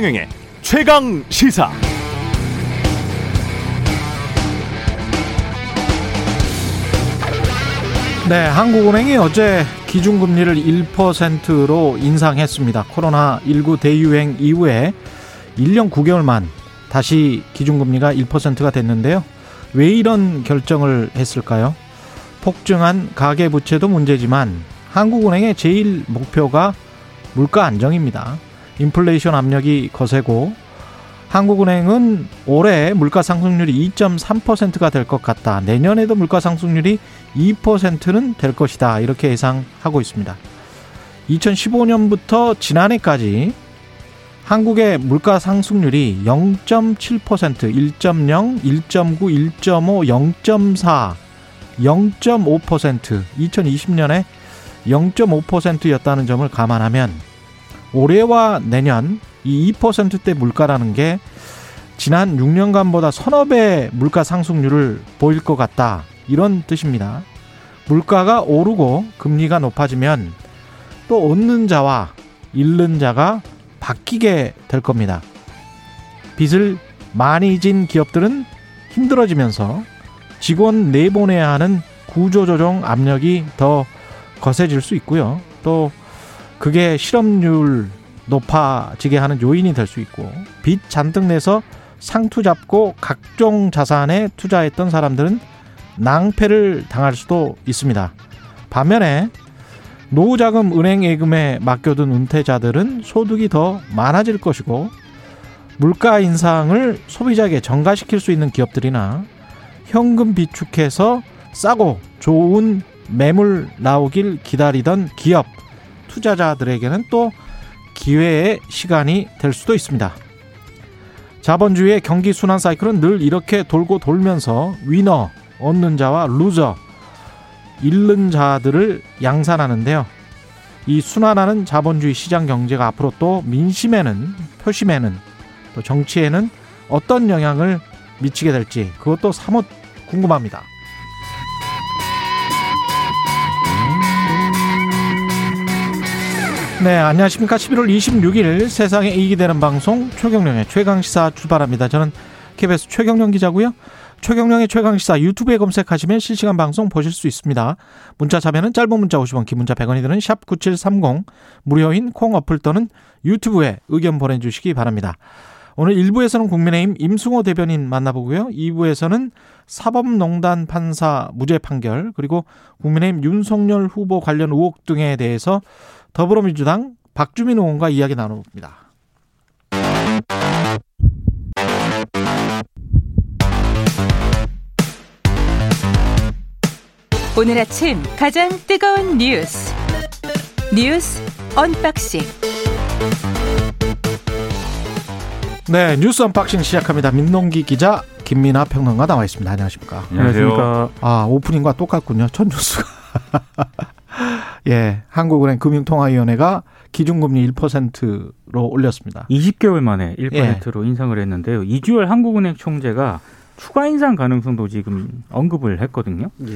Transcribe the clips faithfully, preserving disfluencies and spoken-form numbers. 최경영의 최강 시사. 네, 한국은행이 어제 기준금리를 일 퍼센트로 인상했습니다. 코로나십구 대유행 이후에 일 년 구 개월 만 다시 기준금리가 일 퍼센트가 됐는데요. 왜 이런 결정을 했을까요? 폭증한 가계부채도 문제지만 한국은행의 제일 목표가 물가 안정입니다. 인플레이션 압력이 거세고 한국은행은 올해 물가 상승률이 이 점 삼 퍼센트가 될 것 같다. 내년에도 물가 상승률이 이 퍼센트는 될 것이다. 이렇게 예상하고 있습니다. 이천십오 년부터 지난해까지 한국의 물가 상승률이 영 점 칠 퍼센트, 일 점 영, 일 점 구, 일 점 오, 영 점 사, 영 점 오 퍼센트, 이천이십 년에 영 점 오 퍼센트였다는 점을 감안하면 올해와 내년 이 이 퍼센트대 물가라는 게 지난 육 년간보다 서너 배 물가 상승률을 보일 것 같다. 이런 뜻입니다. 물가가 오르고 금리가 높아지면 또 얻는 자와 잃는 자가 바뀌게 될 겁니다. 빚을 많이 진 기업들은 힘들어지면서 직원 내보내야 하는 구조조정 압력이 더 거세질 수 있고요. 또 그게 실업률 높아지게 하는 요인이 될 수 있고, 빚 잔뜩 내서 상투 잡고 각종 자산에 투자했던 사람들은 낭패를 당할 수도 있습니다. 반면에 노후자금 은행 예금에 맡겨둔 은퇴자들은 소득이 더 많아질 것이고, 물가 인상을 소비자에게 전가시킬 수 있는 기업들이나 현금 비축해서 싸고 좋은 매물 나오길 기다리던 기업 투자자들에게는 또 기회의 시간이 될 수도 있습니다. 자본주의의 경기 순환 사이클은 늘 이렇게 돌고 돌면서 위너, 얻는 자와 루저, 잃는 자들을 양산하는데요. 이 순환하는 자본주의 시장 경제가 앞으로 또 민심에는, 표심에는, 또 정치에는 어떤 영향을 미치게 될지 그것도 사뭇 궁금합니다. 네, 안녕하십니까. 십일월 이십육일 세상에 이익이 되는 방송 최경령의 최강시사 출발합니다. 저는 케이비에스 최경령 기자고요. 최경령의 최강시사 유튜브에 검색하시면 실시간 방송 보실 수 있습니다. 문자 참여는 짧은 문자 오십 원, 긴 문자 백 원이 드는 샵 구칠삼공, 무료인 콩 어플 또는 유튜브에 의견 보내주시기 바랍니다. 오늘 일 부에서는 국민의힘 임승호 대변인 만나보고요. 이 부에서는 사법농단 판사 무죄 판결, 그리고 국민의힘 윤석열 후보 관련 의혹 등에 대해서 더불어민주당 박주민 의원과 이야기 나눠봅니다. 오늘 아침 가장 뜨거운 뉴스 뉴스 언박싱. 네, 뉴스 언박싱 시작합니다. 민동기 기자, 김민하 평론가 나와 있습니다. 안녕하십니까? 안녕하십니까? 아, 오프닝과 똑같군요. 첫 뉴스가. 예, 한국은행 금융통화위원회가 기준금리 일 퍼센트로 올렸습니다. 이십 개월 만에 일 퍼센트로 예. 인상을 했는데요. 이주열 한국은행 총재가 추가 인상 가능성도 지금 언급을 했거든요. 예.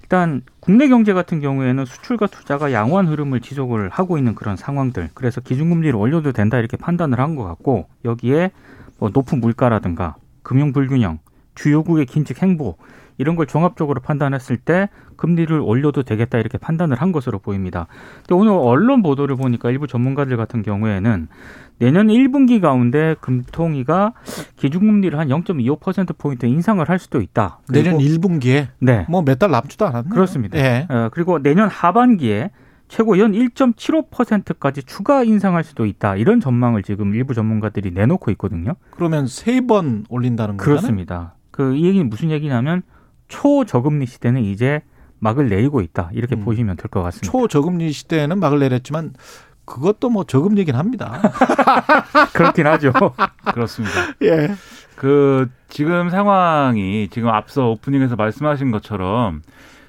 일단 국내 경제 같은 경우에는 수출과 투자가 양호한 흐름을 지속을 하고 있는 그런 상황들, 그래서 기준금리를 올려도 된다 이렇게 판단을 한 것 같고, 여기에 뭐 높은 물가라든가 금융불균형, 주요국의 긴축 행보, 이런 걸 종합적으로 판단했을 때 금리를 올려도 되겠다 이렇게 판단을 한 것으로 보입니다. 근데 오늘 언론 보도를 보니까 일부 전문가들 같은 경우에는 내년 일 분기 가운데 금통위가 기준금리를 한 영 점 이오 퍼센트 포인트 인상을 할 수도 있다. 내년 일 분기에? 네. 뭐 몇 달 남지도 않았네요. 그렇습니다. 예. 그리고 내년 하반기에 최고 연 일 점 칠오 퍼센트까지 추가 인상할 수도 있다. 이런 전망을 지금 일부 전문가들이 내놓고 있거든요. 그러면 세 번 올린다는 거잖아요? 그렇습니다. 그 이 얘기는 무슨 얘기냐면 초저금리 시대는 이제 막을 내리고 있다. 이렇게 음. 보시면 될 것 같습니다. 초저금리 시대에는 막을 내렸지만 그것도 뭐 저금리긴 합니다. 그렇긴 하죠. 그렇습니다. 예. 그 지금 상황이 지금 앞서 오프닝에서 말씀하신 것처럼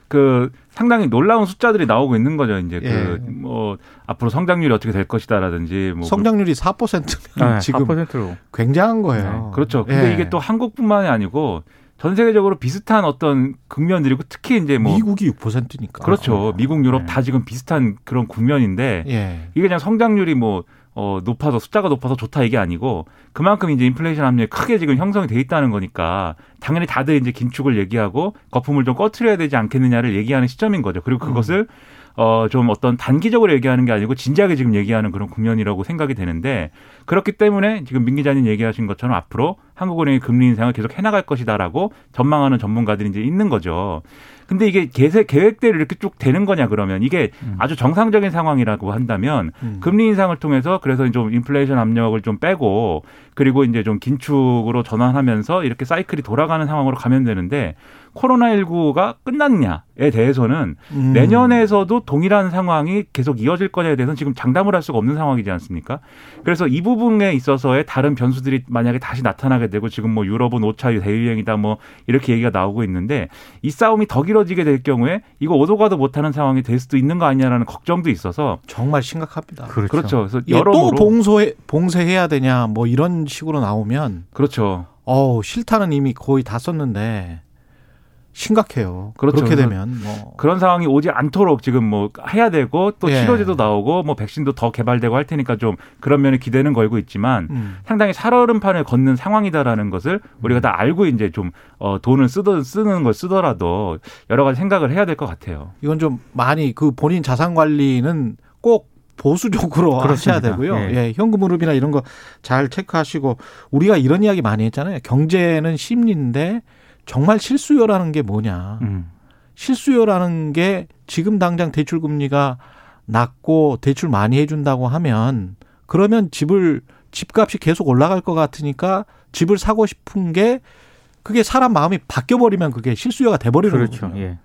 그 상당히 놀라운 숫자들이 나오고 있는 거죠. 이제 예. 그 뭐 앞으로 성장률이 어떻게 될 것이다라든지 뭐 성장률이 사 퍼센트면 네, 지금 사 퍼센트로 굉장한 거예요. 네. 그렇죠. 근데 예. 이게 또 한국뿐만이 아니고 전 세계적으로 비슷한 어떤 국면들이고, 특히 이제 뭐 미국이 육 퍼센트니까. 그렇죠. 미국, 유럽 네. 다 지금 비슷한 그런 국면인데 예. 이게 그냥 성장률이 뭐 어, 높아서 숫자가 높아서 좋다 이게 아니고 그만큼 이제 인플레이션 압력이 크게 지금 형성이 돼 있다는 거니까 당연히 다들 이제 긴축을 얘기하고 거품을 좀 꺼트려야 되지 않겠느냐를 얘기하는 시점인 거죠. 그리고 그것을 음. 어, 좀 어떤 단기적으로 얘기하는 게 아니고 진지하게 지금 얘기하는 그런 국면이라고 생각이 되는데 그렇기 때문에 지금 민 기자님 얘기하신 것처럼 앞으로 한국은행이 금리 인상을 계속 해나갈 것이다라고 전망하는 전문가들이 이제 있는 거죠. 근데 이게 계획대로 이렇게 쭉 되는 거냐 그러면 이게 음. 아주 정상적인 상황이라고 한다면 음. 금리 인상을 통해서 그래서 좀 인플레이션 압력을 좀 빼고 그리고 이제 좀 긴축으로 전환하면서 이렇게 사이클이 돌아가는 상황으로 가면 되는데 코로나십구가 끝났냐에 대해서는 음. 내년에서도 동일한 상황이 계속 이어질 거냐에 대해서는 지금 장담을 할 수가 없는 상황이지 않습니까? 그래서 이 부분에 있어서의 다른 변수들이 만약에 다시 나타나게 되고 지금 뭐 유럽은 오 차 대유행이다 뭐 이렇게 얘기가 나오고 있는데 이 싸움이 더 길어지게 될 경우에 이거 오도 가도 못하는 상황이 될 수도 있는 거 아니냐라는 걱정도 있어서 정말 심각합니다. 그렇죠. 그렇죠. 그래서 여러모로 또 봉쇄, 봉쇄해야 되냐 뭐 이런 식으로 나오면 그렇죠. 어우, 싫다는 이미 거의 다 썼는데 심각해요. 그렇죠. 그렇게 되면 뭐. 그런 상황이 오지 않도록 지금 뭐 해야 되고 또 예. 치료제도 나오고 뭐 백신도 더 개발되고 할 테니까 좀 그런 면에 기대는 걸고 있지만 음. 상당히 살얼음판을 걷는 상황이다라는 것을 우리가 다 알고 이제 좀 어 돈을 쓰던 쓰는 걸 쓰더라도 여러 가지 생각을 해야 될 것 같아요. 이건 좀 많이 그 본인 자산 관리는 꼭 보수적으로 그렇습니다. 하셔야 되고요. 예. 예, 현금 무릎이나 이런 거 잘 체크하시고 우리가 이런 이야기 많이 했잖아요. 경제는 심리인데. 정말 실수요라는 게 뭐냐. 음. 실수요라는 게 지금 당장 대출 금리가 낮고 대출 많이 해준다고 하면 그러면 집을 집값이 계속 올라갈 것 같으니까 집을 사고 싶은 게 그게 사람 마음이 바뀌어버리면 그게 실수요가 돼버리는 그렇죠. 거거든요. 예.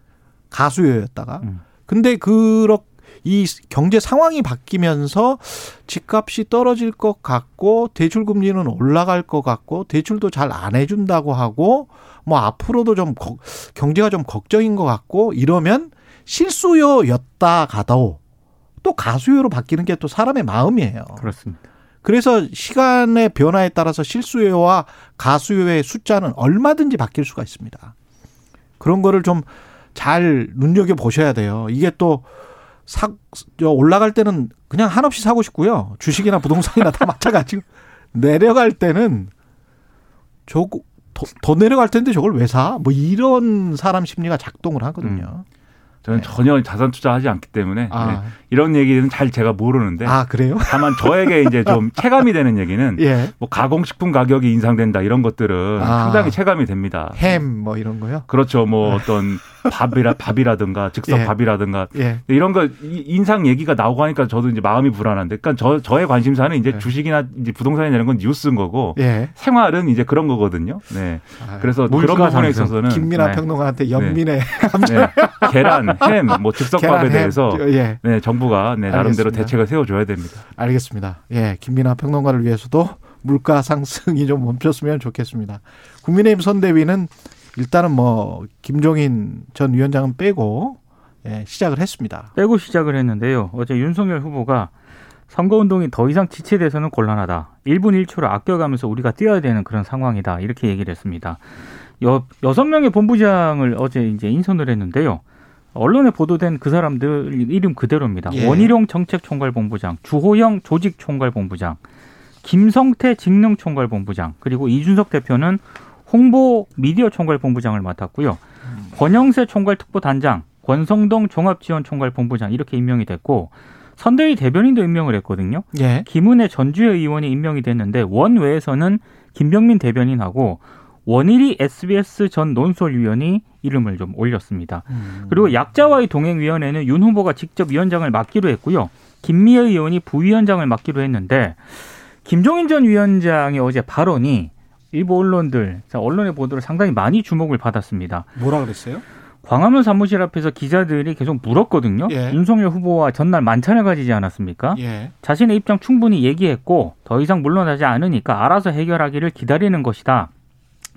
가수요였다가. 음. 근데 그렇게 이 경제 상황이 바뀌면서 집값이 떨어질 것 같고 대출 금리는 올라갈 것 같고 대출도 잘 안 해준다고 하고 뭐 앞으로도 좀 경제가 좀 걱정인 것 같고 이러면 실수요였다가도 또 가수요로 바뀌는 게 또 사람의 마음이에요. 그렇습니다. 그래서 시간의 변화에 따라서 실수요와 가수요의 숫자는 얼마든지 바뀔 수가 있습니다. 그런 거를 좀 잘 눈여겨보셔야 돼요. 이게 또 사, 올라갈 때는 그냥 한없이 사고 싶고요. 주식이나 부동산이나 다 마찬가지고 내려갈 때는 저, 더, 더 내려갈 텐데 저걸 왜 사? 뭐 이런 사람 심리가 작동을 하거든요. 음. 저는 네. 전혀 자산 투자하지 않기 때문에 아. 네. 이런 얘기는 잘 제가 모르는데. 아, 그래요? 다만 저에게 이제 좀 체감이 되는 얘기는 예. 뭐 가공식품 가격이 인상된다 이런 것들은 아. 상당히 체감이 됩니다. 햄 뭐 이런 거요? 그렇죠. 뭐 어떤 밥이라 밥이라든가 즉석 예. 밥이라든가 예. 이런 거 인상 얘기가 나오고 하니까 저도 이제 마음이 불안한데. 그러니까 저 저의 관심사는 이제 예. 주식이나 이제 부동산이나 이런 건 뉴스인 거고 예. 생활은 이제 그런 거거든요. 네. 아, 그래서 그런 부분에 있어서는 김민하 네. 평론가한테 연민의 감정. 네. 네. 계란 햄, 뭐 즉석밥에 대해서 예. 네, 정부가 네, 나름대로 대책을 세워줘야 됩니다. 알겠습니다. 예, 김민하 평론가를 위해서도 물가 상승이 좀 멈췄으면 좋겠습니다. 국민의힘 선대위는 일단은 뭐 김종인 전 위원장은 빼고 예, 시작을 했습니다. 빼고 시작을 했는데요. 어제 윤석열 후보가 선거운동이 더 이상 지체돼서는 곤란하다. 일 분 일 초를 아껴가면서 우리가 뛰어야 되는 그런 상황이다. 이렇게 얘기를 했습니다. 여, 여섯 명의 본부장을 어제 이제 인선을 했는데요. 언론에 보도된 그 사람들 이름 그대로입니다. 예. 원희룡 정책총괄본부장, 주호영 조직총괄본부장, 김성태 직능총괄본부장, 그리고 이준석 대표는 홍보 미디어 총괄본부장을 맡았고요. 음. 권영세 총괄특보단장, 권성동 종합지원총괄본부장 이렇게 임명이 됐고 선대위 대변인도 임명을 했거든요. 예. 김은혜 전주의 의원이 임명이 됐는데 원외에서는 김병민 대변인하고 원일이 에스비에스 전 논설위원이 이름을 좀 올렸습니다. 음. 그리고 약자와의 동행위원회는 윤 후보가 직접 위원장을 맡기로 했고요. 김미애 의원이 부위원장을 맡기로 했는데 김종인 전 위원장의 어제 발언이 일부 언론들, 언론의 보도를 상당히 많이 주목을 받았습니다. 뭐라 그랬어요? 광화문 사무실 앞에서 기자들이 계속 물었거든요. 예. 윤석열 후보와 전날 만찬을 가지지 않았습니까? 예. 자신의 입장 충분히 얘기했고 더 이상 물러나지 않으니까 알아서 해결하기를 기다리는 것이다.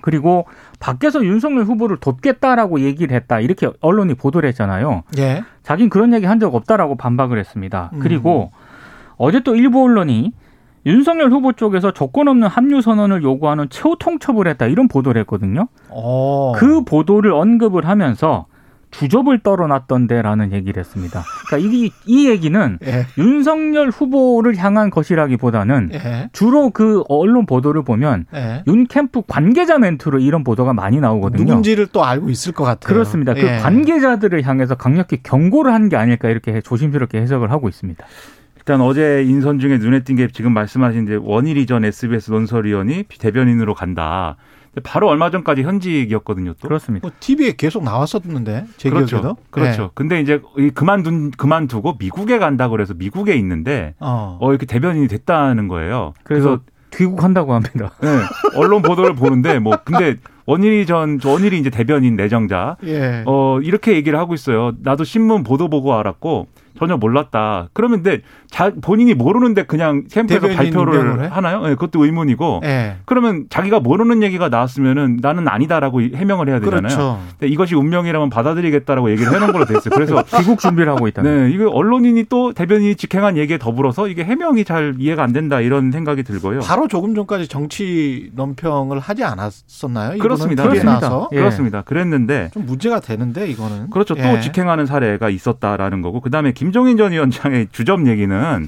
그리고 밖에서 윤석열 후보를 돕겠다라고 얘기를 했다. 이렇게 언론이 보도를 했잖아요. 예. 자긴 그런 얘기 한 적 없다라고 반박을 했습니다. 음. 그리고 어제 또 일부 언론이 윤석열 후보 쪽에서 조건 없는 합류 선언을 요구하는 최후 통첩을 했다. 이런 보도를 했거든요. 오. 그 보도를 언급을 하면서 주접을 떨어놨던데라는 얘기를 했습니다. 그러니까 이, 이 얘기는 예. 윤석열 후보를 향한 것이라기보다는 예. 주로 그 언론 보도를 보면 예. 윤 캠프 관계자 멘트로 이런 보도가 많이 나오거든요. 누군지를 또 알고 있을 것 같아요. 그렇습니다. 예. 그 관계자들을 향해서 강력히 경고를 한 게 아닐까 이렇게 조심스럽게 해석을 하고 있습니다. 일단 어제 인선 중에 눈에 띈 게 지금 말씀하신 이제 원희룡 전 에스비에스 논설위원이 대변인으로 간다. 바로 얼마 전까지 현직이었거든요. 또. 그렇습니다. 뭐 티비에 계속 나왔었는데 제 그렇죠. 기억에도. 그렇죠. 네. 근데 이제 그만둔 그만두고 미국에 간다고 그래서 미국에 있는데 어, 어 이렇게 대변인이 됐다는 거예요. 그래서, 그래서 귀국한다고 합니다. 네. 언론 보도를 보는데 뭐 근데 원희룡 전 원희룡 이제 대변인 내정자. 예. 어 이렇게 얘기를 하고 있어요. 나도 신문 보도 보고 알았고 전혀 몰랐다. 그러면 근데 자, 본인이 모르는데 그냥 캠프에서 발표를 하나요? 네, 그것도 의문이고. 네. 그러면 자기가 모르는 얘기가 나왔으면은 나는 아니다라고 해명을 해야 되잖아요. 그렇죠. 근데 이것이 운명이라면 받아들이겠다라고 얘기를 해놓은 걸로 됐어요. 그래서 귀국 준비를 하고 있다. 네, 이거 언론인이 또 대변인이 직행한 얘기에 더불어서 이게 해명이 잘 이해가 안 된다 이런 생각이 들고요. 바로 조금 전까지 정치 논평을 하지 않았었나요? 그렇습니다. 그렇습니다. 예. 그렇습니다. 그랬는데 좀 문제가 되는데 이거는 그렇죠. 예. 또 직행하는 사례가 있었다라는 거고. 그다음에 김 김종인 전 위원장의 주점 얘기는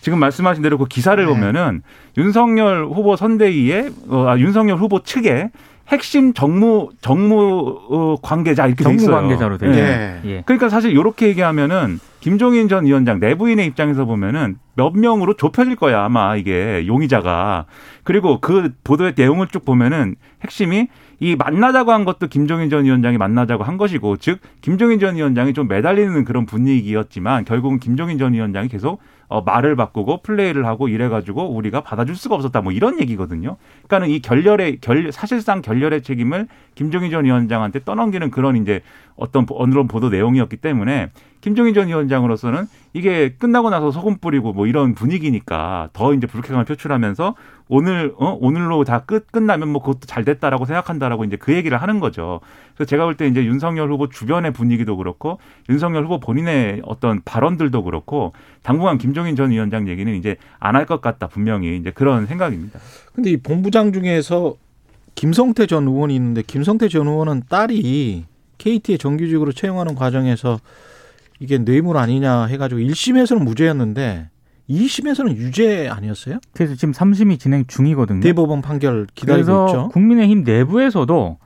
지금 말씀하신 대로 그 기사를 네. 보면은 윤석열 후보 선대위에 어, 아, 윤석열 후보 측에 핵심 정무 정무 어, 관계자 이렇게 돼 있어요. 정무 관계자로 돼. 네. 네. 그러니까 사실 이렇게 얘기하면은 김종인 전 위원장 내부인의 입장에서 보면은 몇 명으로 좁혀질 거야 아마 이게 용의자가. 그리고 그 보도의 내용을 쭉 보면은 핵심이 이 만나자고 한 것도 김종인 전 위원장이 만나자고 한 것이고, 즉 김종인 전 위원장이 좀 매달리는 그런 분위기였지만 결국은 김종인 전 위원장이 계속 어, 말을 바꾸고 플레이를 하고 이래가지고 우리가 받아줄 수가 없었다 뭐 이런 얘기거든요. 그러니까는 이 결렬의 결 사실상 결렬의 책임을 김종인 전 위원장한테 떠넘기는 그런 이제 어떤 언론 보도 내용이었기 때문에 김종인 전 위원장으로서는 이게 끝나고 나서 소금 뿌리고 뭐 이런 분위기니까 더 이제 불쾌감을 표출하면서 오늘 어 오늘로 다 끝 끝나면 뭐 그것도 잘 됐다라고 생각한다라고 이제 그 얘기를 하는 거죠. 그래서 제가 볼 때 이제 윤석열 후보 주변의 분위기도 그렇고 윤석열 후보 본인의 어떤 발언들도 그렇고 당분간 김종인 전 위원장 얘기는 이제 안 할 것 같다 분명히 이제 그런 생각입니다. 근데 이 본부장 중에서 김성태 전 의원이 있는데 김성태 전 의원은 딸이 케이티에 정규직으로 채용하는 과정에서 이게 뇌물 아니냐 해가지고 일 심에서는 무죄였는데 이 심에서는 유죄 아니었어요? 그래서 지금 삼 심이 진행 중이거든요. 대법원 판결 기다리고 그래서 있죠. 그래서 국민의힘 내부에서도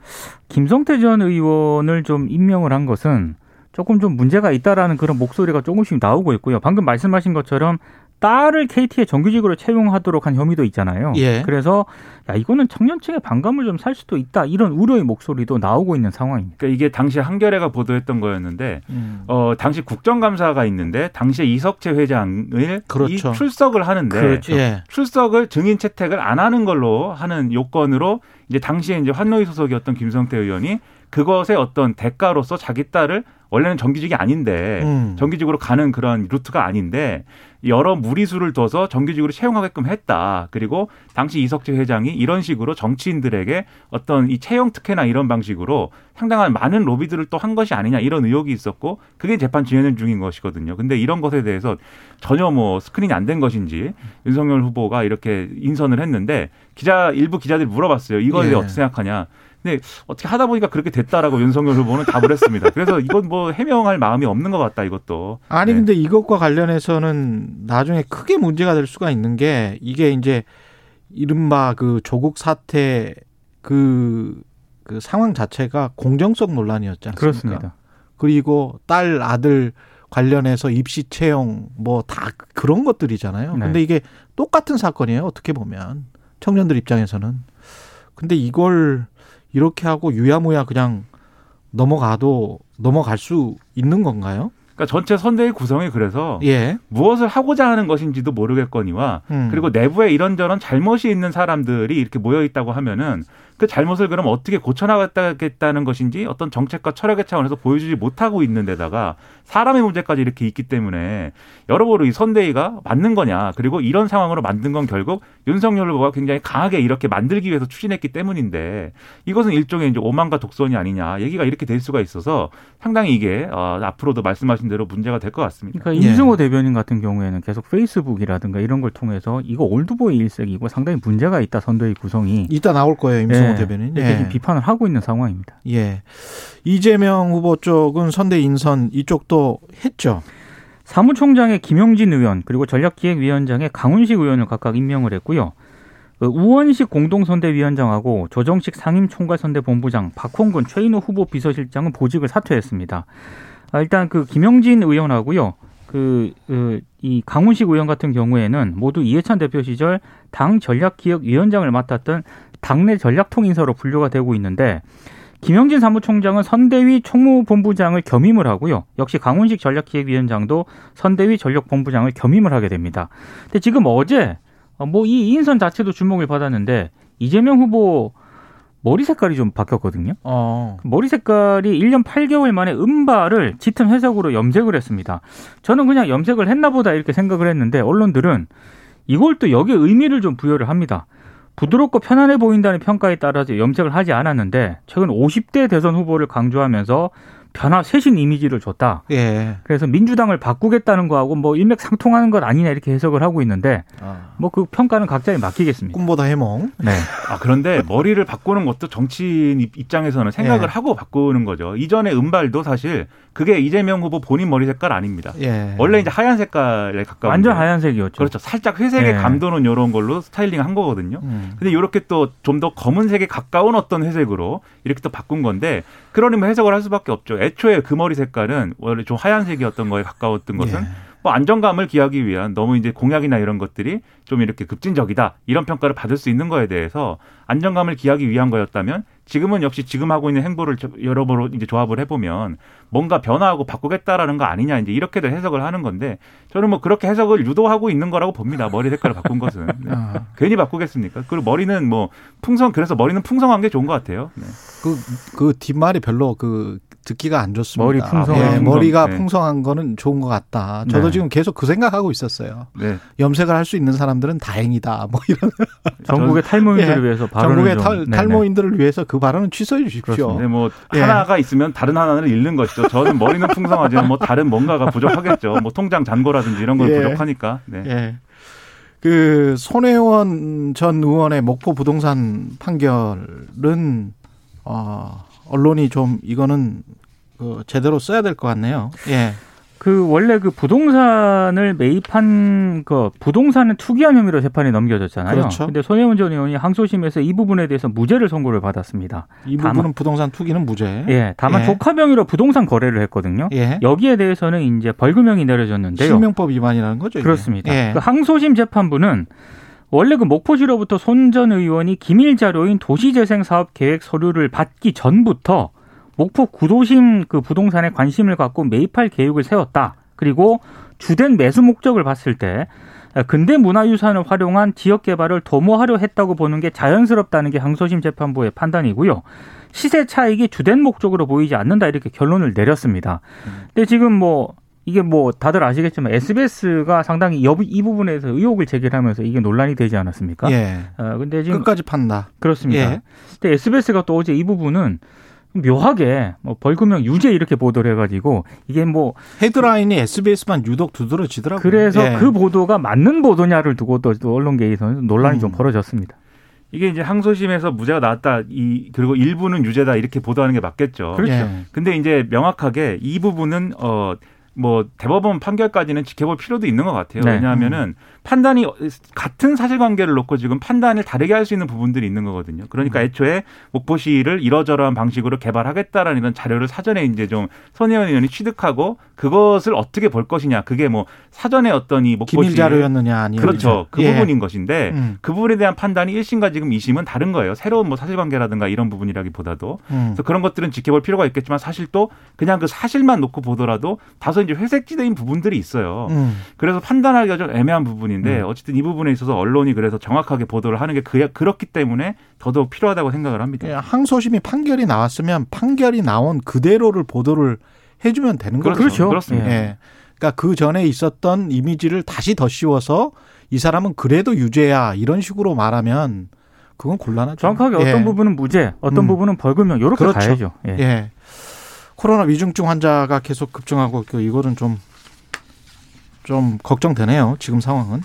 김성태 전 의원을 좀 임명을 한 것은 조금 좀 문제가 있다라는 그런 목소리가 조금씩 나오고 있고요. 방금 말씀하신 것처럼 딸을 케이티에 정규직으로 채용하도록 한 혐의도 있잖아요. 예. 그래서 야, 이거는 청년층의 반감을 좀 살 수도 있다. 이런 우려의 목소리도 나오고 있는 상황입니다. 그러니까 이게 당시 한겨레가 보도했던 거였는데 음. 어, 당시 국정감사가 있는데 당시에 이석채 회장을 그렇죠. 이 출석을 하는데 그렇죠. 예. 출석을 증인 채택을 안 하는 걸로 하는 요건으로 이제 당시에 이제 환노위 소속이었던 김성태 의원이 그것의 어떤 대가로서 자기 딸을 원래는 정규직이 아닌데 음. 정규직으로 가는 그런 루트가 아닌데 여러 무리수를 둬서 정규직으로 채용하게끔 했다. 그리고 당시 이석채 회장이 이런 식으로 정치인들에게 어떤 이 채용 특혜나 이런 방식으로 상당한 많은 로비들을 또 한 것이 아니냐 이런 의혹이 있었고 그게 재판 진행 중인 것이거든요. 근데 이런 것에 대해서 전혀 뭐 스크린이 안 된 것인지 윤석열 후보가 이렇게 인선을 했는데 기자 일부 기자들이 물어봤어요. 이거에 예. 어떻게 생각하냐. 근데 어떻게 하다 보니까 그렇게 됐다라고 윤석열 후보는 답을 했습니다. 그래서 이건 뭐 해명할 마음이 없는 것 같다 이것도. 아니 네. 근데 이것과 관련해서는 나중에 크게 문제가 될 수가 있는 게 이게 이제 이른바 그 조국 사태 그, 그 상황 자체가 공정성 논란이었지 않습니까? 그렇습니다. 그리고 딸 아들 관련해서 입시 채용 뭐 다 그런 것들이잖아요. 네. 근데 이게 똑같은 사건이에요. 어떻게 보면 청년들 입장에서는. 근데 이걸 이렇게 하고 유야무야 그냥 넘어가도 넘어갈 수 있는 건가요? 그러니까 전체 선대위 구성이 그래서 예. 무엇을 하고자 하는 것인지도 모르겠거니와 음. 그리고 내부에 이런저런 잘못이 있는 사람들이 이렇게 모여 있다고 하면은 그 잘못을 그럼 어떻게 고쳐나가겠다는 것인지 어떤 정책과 철학의 차원에서 보여주지 못하고 있는 데다가 사람의 문제까지 이렇게 있기 때문에 여러모로 이 선대위가 맞는 거냐. 그리고 이런 상황으로 만든 건 결국 윤석열 후보가 굉장히 강하게 이렇게 만들기 위해서 추진했기 때문인데 이것은 일종의 이제 오만과 독선이 아니냐. 얘기가 이렇게 될 수가 있어서 상당히 이게 어, 앞으로도 말씀하신 대로 문제가 될 것 같습니다. 그러니까 임승호 예. 대변인 같은 경우에는 계속 페이스북이라든가 이런 걸 통해서 이거 올드보이 일색이고 상당히 문제가 있다. 선대위 구성이. 이따 나올 거예요. 임승호. 예. 네. 대변인. 이렇게 예. 지금 비판을 하고 있는 상황입니다. 예. 이재명 후보 쪽은 선대 인선 이쪽도 했죠. 사무총장의 김용진 의원 그리고 전략기획위원장의 강훈식 의원을 각각 임명을 했고요. 우원식 공동선대위원장하고 조정식 상임총괄선대본부장, 박홍근, 최인호 후보 비서실장은 보직을 사퇴했습니다. 일단 그 김용진 의원하고요. 그, 그, 이 강훈식 의원 같은 경우에는 모두 이해찬 대표 시절 당 전략기획위원장을 맡았던 당내 전략통인사로 분류가 되고 있는데 김영진 사무총장은 선대위 총무본부장을 겸임을 하고요. 역시 강훈식 전략기획위원장도 선대위 전략본부장을 겸임을 하게 됩니다. 근데 지금 어제 뭐 이 인선 자체도 주목을 받았는데 이재명 후보 머리 색깔이 좀 바뀌었거든요. 어. 머리 색깔이 일 년 팔 개월 만에 은발을 짙은 회색으로 염색을 했습니다. 저는 그냥 염색을 했나 보다 이렇게 생각을 했는데 언론들은 이걸 또 여기에 의미를 좀 부여를 합니다. 부드럽고 편안해 보인다는 평가에 따라서 염색을 하지 않았는데 최근 오십 대 대선 후보를 강조하면서 변화 쇄신 이미지를 줬다. 예. 그래서 민주당을 바꾸겠다는 거하고 뭐 일맥상통하는 것 아니냐 이렇게 해석을 하고 있는데 아. 뭐 그 평가는 각자에 맡기겠습니다. 꿈보다 해몽. 네. 아 그런데 머리를 바꾸는 것도 정치인 입장에서는 생각을 예. 하고 바꾸는 거죠. 이전의 은발도 사실 그게 이재명 후보 본인 머리 색깔 아닙니다. 예. 원래 이제 하얀 색깔에 가까운. 완전 하얀색이었죠. 그렇죠. 살짝 회색에 예. 감도는 이런 걸로 스타일링한 거거든요. 음. 근데 이렇게 또 좀 더 검은색에 가까운 어떤 회색으로 이렇게 또 바꾼 건데 그러니까 해석을 할 수밖에 없죠. 애초에 그 머리 색깔은 원래 좀 하얀색이었던 거에 가까웠던 것은 예. 뭐 안정감을 기하기 위한 너무 이제 공약이나 이런 것들이 좀 이렇게 급진적이다 이런 평가를 받을 수 있는 거에 대해서 안정감을 기하기 위한 거였다면 지금은 역시 지금 하고 있는 행보를 여러모로 이제 조합을 해보면 뭔가 변화하고 바꾸겠다라는 거 아니냐 이제 이렇게도 해석을 하는 건데 저는 뭐 그렇게 해석을 유도하고 있는 거라고 봅니다. 머리 색깔을 바꾼 것은 네. 아. 괜히 바꾸겠습니까? 그리고 머리는 뭐 풍성 그래서 머리는 풍성한 게 좋은 것 같아요. 네. 그, 그 뒷말이 별로 그 듣기가 안 좋습니다. 머리 풍성, 예, 풍성. 머리가 네. 풍성한 거는 좋은 것 같다. 저도 네. 지금 계속 그 생각하고 있었어요. 네. 염색을 할 수 있는 사람들은 다행이다. 뭐 이런. 전국의 탈모인들을 예. 위해서 발언을 전국의 탈, 탈모인들을 위해서 그 발언은 취소해 주십시오. 네, 뭐 예. 하나가 있으면 다른 하나를 잃는 것이죠. 저는 머리는 풍성하지만 뭐 다른 뭔가가 부족하겠죠. 뭐 통장 잔고라든지 이런 건 예. 부족하니까. 네. 예. 그 손혜원 전 의원의 목포 부동산 판결은 어. 언론이 좀 이거는 그 제대로 써야 될 것 같네요. 예. 그 원래 그 부동산을 매입한 그 부동산은 투기한 혐의로 재판에 넘겨졌잖아요. 그렇죠. 근데 손혜원 전 의원이 항소심에서 이 부분에 대해서 무죄를 선고를 받았습니다. 이 부분은 다만, 부동산 투기는 무죄. 예. 다만 예. 조카 명의로 부동산 거래를 했거든요. 예. 여기에 대해서는 이제 벌금형이 내려졌는데요. 실명법 위반이라는 거죠. 이게. 그렇습니다. 예. 그 항소심 재판부는 원래 그 목포시로부터 손 전 의원이 기밀 자료인 도시재생사업 계획 서류를 받기 전부터 목포 구도심 그 부동산에 관심을 갖고 매입할 계획을 세웠다. 그리고 주된 매수 목적을 봤을 때 근대 문화유산을 활용한 지역 개발을 도모하려 했다고 보는 게 자연스럽다는 게 항소심 재판부의 판단이고요. 시세 차익이 주된 목적으로 보이지 않는다 이렇게 결론을 내렸습니다. 근데 지금 뭐 이게 뭐 다들 아시겠지만 에스비에스가 상당히 이 부분에서 의혹을 제기하면서 이게 논란이 되지 않았습니까? 예. 어, 근데 지금 끝까지 판다. 그렇습니다. 예. 근데 에스비에스가 또 어제 이 부분은 묘하게 뭐 벌금형 유죄 이렇게 보도를 해가지고 이게 뭐 헤드라인이 에스비에스만 유독 두드러지더라고요. 그래서 예. 그 보도가 맞는 보도냐를 두고 또 언론계에서는 논란이 음. 좀 벌어졌습니다. 이게 이제 항소심에서 무죄가 나왔다, 이, 그리고 일부는 유죄다 이렇게 보도하는 게 맞겠죠. 그렇죠. 예. 근데 이제 명확하게 이 부분은 어. 뭐 대법원 판결까지는 지켜볼 필요도 있는 것 같아요. 네. 왜냐하면은 판단이 같은 사실관계를 놓고 지금 판단을 다르게 할 수 있는 부분들이 있는 거거든요. 그러니까 음. 애초에 목포시를 이러저러한 방식으로 개발하겠다라는 이런 자료를 사전에 이제 좀 손혜원 의원이 취득하고 그것을 어떻게 볼 것이냐, 그게 뭐 사전에 어떤 이 목포시 기밀 자료였느냐 아니면 그렇죠 그 예. 부분인 것인데 음. 그 부분에 대한 판단이 일 심과 지금 이 심은 다른 거예요. 새로운 뭐 사실관계라든가 이런 부분이라기보다도 음. 그래서 그런 것들은 지켜볼 필요가 있겠지만 사실 또 그냥 그 사실만 놓고 보더라도 다소 이제 회색지대인 부분들이 있어요. 음. 그래서 판단하기가 좀 애매한 부분인데 음. 어쨌든 이 부분에 있어서 언론이 그래서 정확하게 보도를 하는 게 그, 그렇기 때문에 더더욱 필요하다고 생각을 합니다. 예, 항소심이 판결이 나왔으면 판결이 나온 그대로를 보도를 해주면 되는 거죠. 그렇죠. 그렇습니다. 예. 그러니까 그 전에 있었던 이미지를 다시 더 씌워서 이 사람은 그래도 유죄야 이런 식으로 말하면 그건 곤란하죠. 정확하게 어떤 예. 부분은 무죄, 어떤 음. 부분은 벌금형 이렇게 그렇죠. 가야죠. 예. 예. 코로나 위중증 환자가 계속 급증하고 이거는 좀, 좀 걱정되네요. 지금 상황은.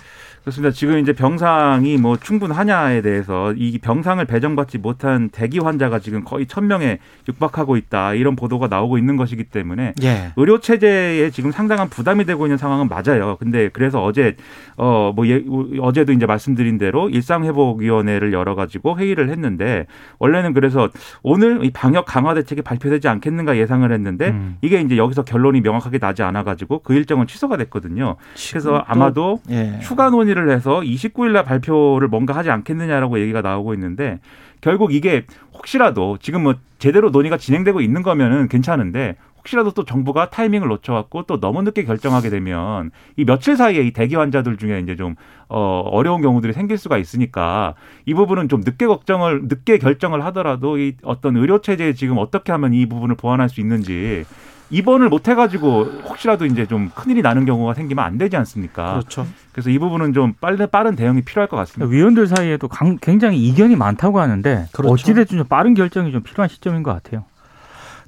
그렇습니다. 지금 이제 병상이 뭐 충분하냐에 대해서 이 병상을 배정받지 못한 대기 환자가 지금 거의 천 명에 육박하고 있다. 이런 보도가 나오고 있는 것이기 때문에 예. 의료 체제에 지금 상당한 부담이 되고 있는 상황은 맞아요. 근데 그래서 어제 어 뭐 예, 어제도 이제 말씀드린 대로 일상회복위원회를 열어 가지고 회의를 했는데 원래는 그래서 오늘 이 방역 강화 대책이 발표되지 않겠는가 예상을 했는데 음. 이게 이제 여기서 결론이 명확하게 나지 않아 가지고 그 일정은 취소가 됐거든요. 그래서 아마도 예. 추가 논의 를 해서 이십구 일날 발표를 뭔가 하지 않겠느냐라고 얘기가 나오고 있는데 결국 이게 혹시라도 지금 뭐 제대로 논의가 진행되고 있는 거면은 괜찮은데 혹시라도 또 정부가 타이밍을 놓쳐갖고 또 너무 늦게 결정하게 되면 이 며칠 사이에 이 대기 환자들 중에 이제 좀 어 어려운 경우들이 생길 수가 있으니까 이 부분은 좀 늦게 걱정을 늦게 결정을 하더라도 이 어떤 의료 체제에 지금 어떻게 하면 이 부분을 보완할 수 있는지. 입원을 못 해가지고 혹시라도 이제 좀 큰일이 나는 경우가 생기면 안 되지 않습니까? 그렇죠. 그래서 이 부분은 좀 빨리, 빠른 대응이 필요할 것 같습니다. 위원들 사이에도 강, 굉장히 이견이 많다고 하는데 그렇죠. 어찌됐든 좀 빠른 결정이 좀 필요한 시점인 것 같아요.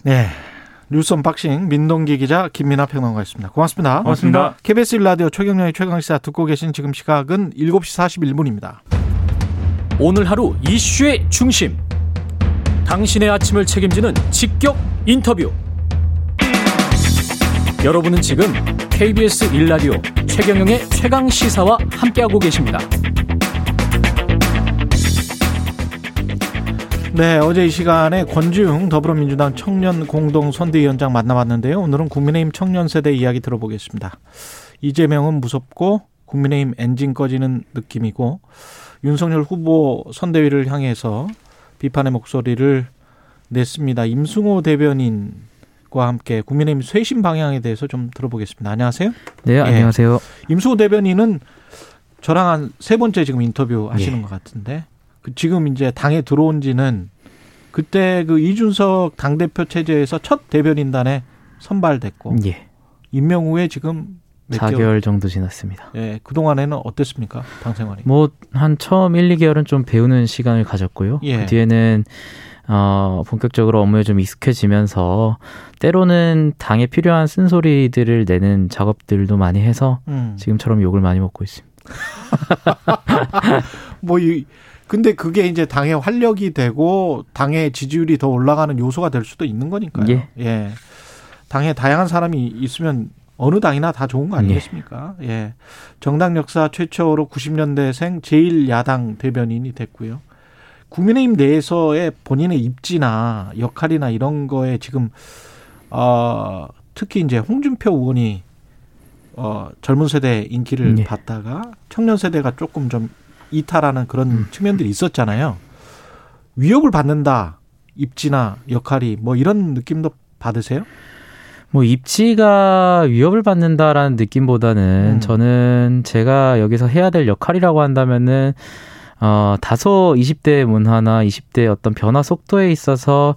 네. 뉴스 언박싱 민동기 기자 김민하 평론가였습니다. 고맙습니다. 고맙습니다. 케이비에스 일 라디오 최경영의 최강시사 듣고 계신 지금 시각은 일곱 시 사십일 분입니다. 오늘 하루 이슈의 중심. 당신의 아침을 책임지는 직격 인터뷰. 여러분은 지금 케이비에스 일 라디오 최경영의 최강시사와 함께하고 계십니다. 네, 어제 이 시간에 권지웅 더불어민주당 청년공동선대위원장 만나봤는데요. 오늘은 국민의힘 청년세대 이야기 들어보겠습니다. 이재명은 무섭고 국민의힘 엔진 꺼지는 느낌이고 윤석열 후보 선대위를 향해서 비판의 목소리를 냈습니다. 임승호 대변인 과 함께 국민의힘 쇄신 방향에 대해서 좀 들어보겠습니다. 안녕하세요. 네, 안녕하세요. 예. 임수호 대변인은 저랑 한 세 번째 지금 인터뷰 하시는 예. 것 같은데 그 지금 이제 당에 들어온 지는 그때 그 이준석 당대표 체제에서 첫 대변인단에 선발됐고 예. 임명 후에 지금 사 개월 정도 지났습니다. 예, 그동안에는 어땠습니까? 당 생활이. 뭐 한 처음 일, 이 개월은 좀 배우는 시간을 가졌고요. 예. 그 뒤에는 어, 본격적으로 업무에 좀 익숙해지면서 때로는 당에 필요한 쓴소리들을 내는 작업들도 많이 해서 음. 지금처럼 욕을 많이 먹고 있습니다. 뭐 이, 근데 그게 이제 당의 활력이 되고 당의 지지율이 더 올라가는 요소가 될 수도 있는 거니까요. 예. 예. 당에 다양한 사람이 있으면 어느 당이나 다 좋은 거 아니겠습니까? 예. 예. 정당 역사 최초로 구십 년대생 제일 야당 대변인이 됐고요. 국민의힘 내에서의 본인의 입지나 역할이나 이런 거에 지금 어, 특히 이제 홍준표 의원이 어, 젊은 세대 인기를 네. 받다가 청년 세대가 조금 좀 이탈하는 그런 음. 측면들이 있었잖아요. 위협을 받는다, 입지나 역할이 뭐 이런 느낌도 받으세요? 뭐 입지가 위협을 받는다라는 느낌보다는 음. 저는 제가 여기서 해야 될 역할이라고 한다면은 어, 다소 이십 대 문화나 이십 대 어떤 변화 속도에 있어서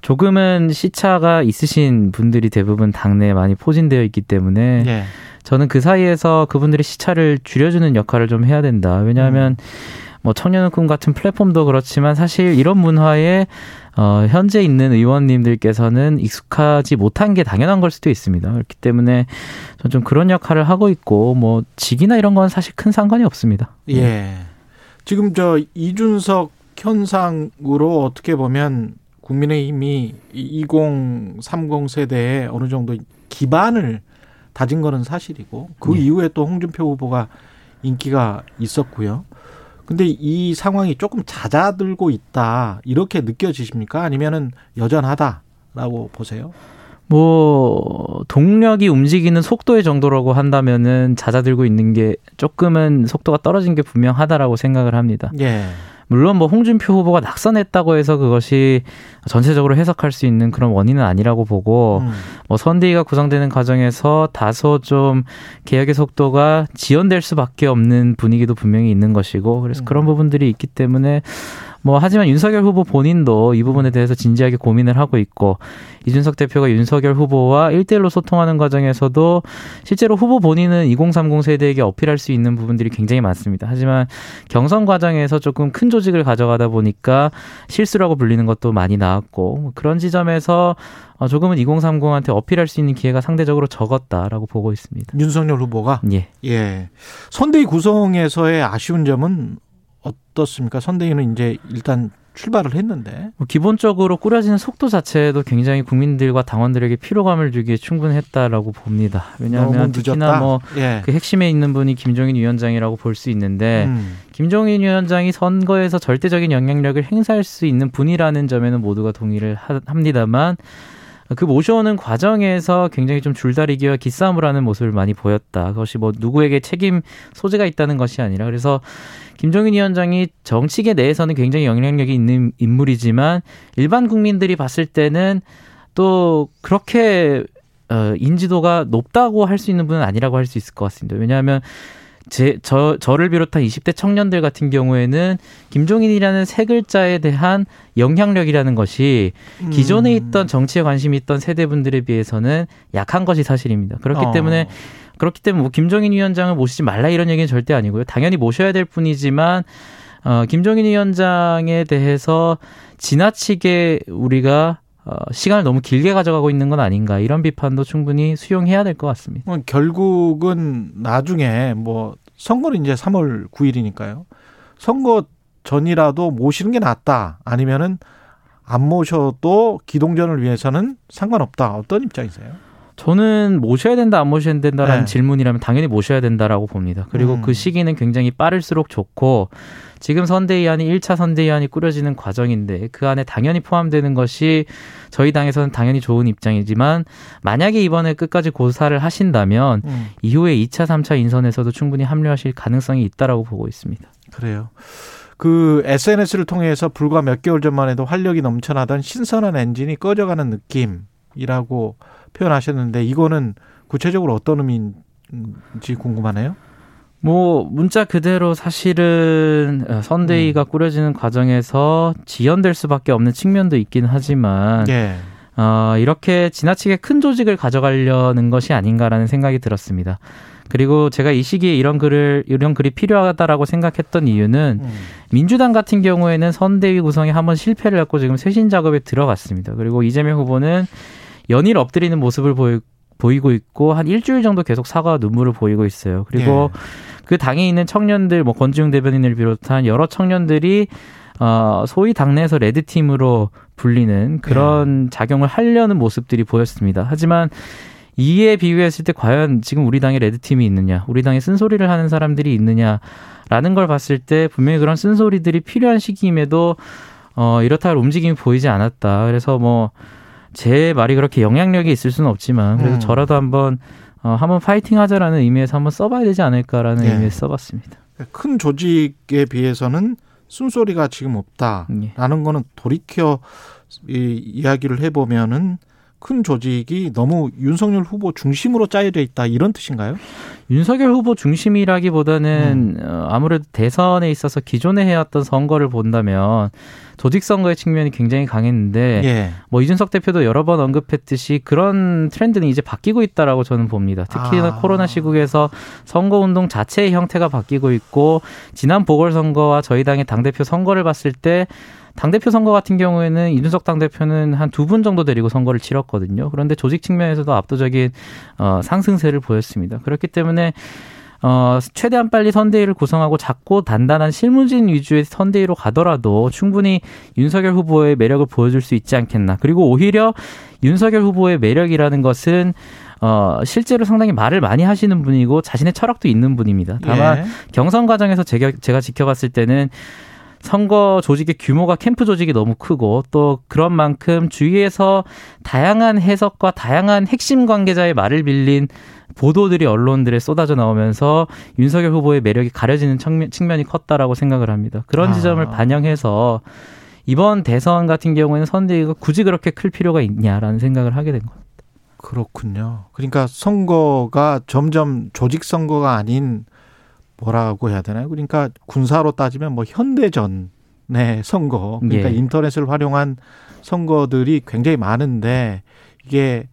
조금은 시차가 있으신 분들이 대부분 당내에 많이 포진되어 있기 때문에 예. 저는 그 사이에서 그분들의 시차를 줄여주는 역할을 좀 해야 된다. 왜냐하면 음. 뭐 청년의 꿈 같은 플랫폼도 그렇지만 사실 이런 문화에 어, 현재 있는 의원님들께서는 익숙하지 못한 게 당연한 걸 수도 있습니다. 그렇기 때문에 저는 좀 그런 역할을 하고 있고 뭐 직이나 이런 건 사실 큰 상관이 없습니다. 예. 지금 저 이준석 현상으로 어떻게 보면 국민의힘이 이십, 삼십 세대에 어느 정도 기반을 다진 거는 사실이고 그 네. 이후에 또 홍준표 후보가 인기가 있었고요. 근데 이 상황이 조금 잦아들고 있다 이렇게 느껴지십니까? 아니면은 여전하다라고 보세요? 뭐 동력이 움직이는 속도의 정도라고 한다면은 잦아들고 있는 게 조금은 속도가 떨어진 게 분명하다라고 생각을 합니다. 예. 물론 뭐 홍준표 후보가 낙선했다고 해서 그것이 전체적으로 해석할 수 있는 그런 원인은 아니라고 보고 음. 뭐 선대위가 구성되는 과정에서 다소 좀 개혁의 속도가 지연될 수밖에 없는 분위기도 분명히 있는 것이고 그래서 음. 그런 부분들이 있기 때문에 뭐 하지만 윤석열 후보 본인도 이 부분에 대해서 진지하게 고민을 하고 있고, 이준석 대표가 윤석열 후보와 일대일로 소통하는 과정에서도 실제로 후보 본인은 이공삼공 세대에게 어필할 수 있는 부분들이 굉장히 많습니다. 하지만 경선 과정에서 조금 큰 조직을 가져가다 보니까 실수라고 불리는 것도 많이 나왔고, 그런 지점에서 조금은 이공삼공한테 어필할 수 있는 기회가 상대적으로 적었다라고 보고 있습니다. 윤석열 후보가? 예. 예. 선대위 구성에서의 아쉬운 점은 어떻습니까? 선대위는 이제 일단 출발을 했는데. 기본적으로 꾸려지는 속도 자체도 굉장히 국민들과 당원들에게 피로감을 주기에 충분했다라고 봅니다. 왜냐하면 특히나 뭐 예. 그 핵심에 있는 분이 김종인 위원장이라고 볼 수 있는데 음. 김종인 위원장이 선거에서 절대적인 영향력을 행사할 수 있는 분이라는 점에는 모두가 동의를 하, 합니다만 그 모셔오는 과정에서 굉장히 좀 줄다리기와 기싸움을 하는 모습을 많이 보였다. 그것이 뭐 누구에게 책임 소재가 있다는 것이 아니라, 그래서 김종인 위원장이 정치계 내에서는 굉장히 영향력이 있는 인물이지만 일반 국민들이 봤을 때는 또 그렇게 인지도가 높다고 할 수 있는 분은 아니라고 할 수 있을 것 같습니다. 왜냐하면 제, 저, 저를 비롯한 이십 대 청년들 같은 경우에는 김종인이라는 세 글자에 대한 영향력이라는 것이 음. 기존에 있던 정치에 관심이 있던 세대분들에 비해서는 약한 것이 사실입니다. 그렇기 어. 때문에 그렇기 때문에 뭐 김종인 위원장을 모시지 말라 이런 얘기는 절대 아니고요. 당연히 모셔야 될 뿐이지만 어, 김종인 위원장에 대해서 지나치게 우리가 시간을 너무 길게 가져가고 있는 건 아닌가, 이런 비판도 충분히 수용해야 될 것 같습니다. 결국은 나중에 뭐 선거는 이제 삼월 구일이니까요. 선거 전이라도 모시는 게 낫다, 아니면은 안 모셔도 기동전을 위해서는 상관없다, 어떤 입장이세요? 저는 모셔야 된다, 안 모셔야 된다라는 네. 질문이라면 당연히 모셔야 된다라고 봅니다. 그리고 음. 그 시기는 굉장히 빠를수록 좋고, 지금 선대위안이 일 차 선대위안이 꾸려지는 과정인데 그 안에 당연히 포함되는 것이 저희 당에서는 당연히 좋은 입장이지만, 만약에 이번에 끝까지 고사를 하신다면 음. 이후에 이 차, 삼 차 인선에서도 충분히 합류하실 가능성이 있다라고 보고 있습니다. 그래요. 그 에스엔에스를 통해서 불과 몇 개월 전만 해도 활력이 넘쳐나던 신선한 엔진이 꺼져가는 느낌이라고 표현하셨는데, 이거는 구체적으로 어떤 의미인지 궁금하네요. 뭐 문자 그대로 사실은 선대위가 음. 꾸려지는 과정에서 지연될 수밖에 없는 측면도 있긴 하지만 예. 어, 이렇게 지나치게 큰 조직을 가져가려는 것이 아닌가라는 생각이 들었습니다. 그리고 제가 이 시기에 이런 글을 이런 글이 필요하다라고 생각했던 이유는 음. 민주당 같은 경우에는 선대위 구성에 한번 실패를 했고 지금 쇄신 작업에 들어갔습니다. 그리고 이재명 후보는 연일 엎드리는 모습을 보이, 보이고 있고 한 일주일 정도 계속 사과와 눈물을 보이고 있어요. 그리고 예. 그 당에 있는 청년들, 뭐 권지웅 대변인을 비롯한 여러 청년들이 어, 소위 당내에서 레드팀으로 불리는 그런 예. 작용을 하려는 모습들이 보였습니다. 하지만 이에 비유했을 때 과연 지금 우리 당에 레드팀이 있느냐, 우리 당에 쓴소리를 하는 사람들이 있느냐라는 걸 봤을 때 분명히 그런 쓴소리들이 필요한 시기임에도 어, 이렇다 할 움직임이 보이지 않았다. 그래서 뭐 제 말이 그렇게 영향력이 있을 수는 없지만 그래서 음. 저라도 한번 어, 한번 파이팅하자라는 의미에서 한번 써봐야 되지 않을까라는 예. 의미에서 써봤습니다. 큰 조직에 비해서는 쓴소리가 지금 없다라는 예. 거는 돌이켜 이, 이야기를 해보면은 큰 조직이 너무 윤석열 후보 중심으로 짜여져 있다, 이런 뜻인가요? 윤석열 후보 중심이라기보다는 음. 아무래도 대선에 있어서 기존에 해왔던 선거를 본다면 조직 선거의 측면이 굉장히 강했는데 예. 뭐 이준석 대표도 여러 번 언급했듯이 그런 트렌드는 이제 바뀌고 있다라고 저는 봅니다. 특히나 아. 코로나 시국에서 선거운동 자체의 형태가 바뀌고 있고, 지난 보궐선거와 저희 당의 당대표 선거를 봤을 때 당대표 선거 같은 경우에는 이준석 당대표는 한 두 분 정도 데리고 선거를 치렀거든요. 그런데 조직 측면에서도 압도적인 어, 상승세를 보였습니다. 그렇기 때문에 어, 최대한 빨리 선대위를 구성하고 작고 단단한 실무진 위주의 선대위로 가더라도 충분히 윤석열 후보의 매력을 보여줄 수 있지 않겠나. 그리고 오히려 윤석열 후보의 매력이라는 것은 어, 실제로 상당히 말을 많이 하시는 분이고 자신의 철학도 있는 분입니다. 다만 예. 경선 과정에서 제가, 제가 지켜봤을 때는 선거 조직의 규모가 캠프 조직이 너무 크고, 또 그런 만큼 주위에서 다양한 해석과 다양한 핵심 관계자의 말을 빌린 보도들이 언론들에 쏟아져 나오면서 윤석열 후보의 매력이 가려지는 측면, 측면이 컸다라고 생각을 합니다. 그런 지점을 아. 반영해서 이번 대선 같은 경우에는 선대위가 굳이 그렇게 클 필요가 있냐라는 생각을 하게 된 겁니다. 그렇군요. 그러니까 선거가 점점 조직 선거가 아닌, 뭐라고 해야 되나요? 그러니까 군사로 따지면 뭐 현대전 네, 선거. 그러니까 예. 인터넷을 활용한 선거들이 굉장히 많은데 이게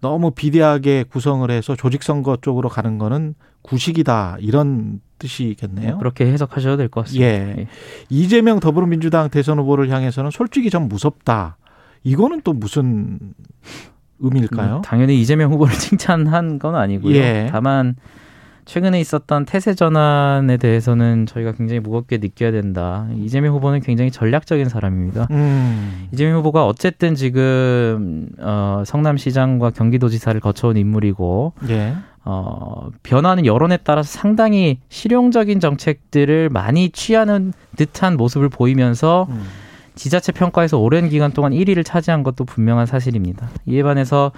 너무 비대하게 구성을 해서 조직선거 쪽으로 가는 거는 구식이다 이런 뜻이겠네요. 그렇게 해석하셔도 될 것 같습니다. 예. 예. 이재명 더불어민주당 대선 후보를 향해서는 솔직히 전 무섭다. 이거는 또 무슨 의미일까요? 당연히 이재명 후보를 칭찬한 건 아니고요. 예. 다만 최근에 있었던 태세 전환에 대해서는 저희가 굉장히 무겁게 느껴야 된다. 이재명 후보는 굉장히 전략적인 사람입니다. 음. 이재명 후보가 어쨌든 지금 어, 성남시장과 경기도지사를 거쳐온 인물이고 예. 어, 변화하는 여론에 따라서 상당히 실용적인 정책들을 많이 취하는 듯한 모습을 보이면서 음. 지자체 평가에서 오랜 기간 동안 일 위를 차지한 것도 분명한 사실입니다. 이에 반해서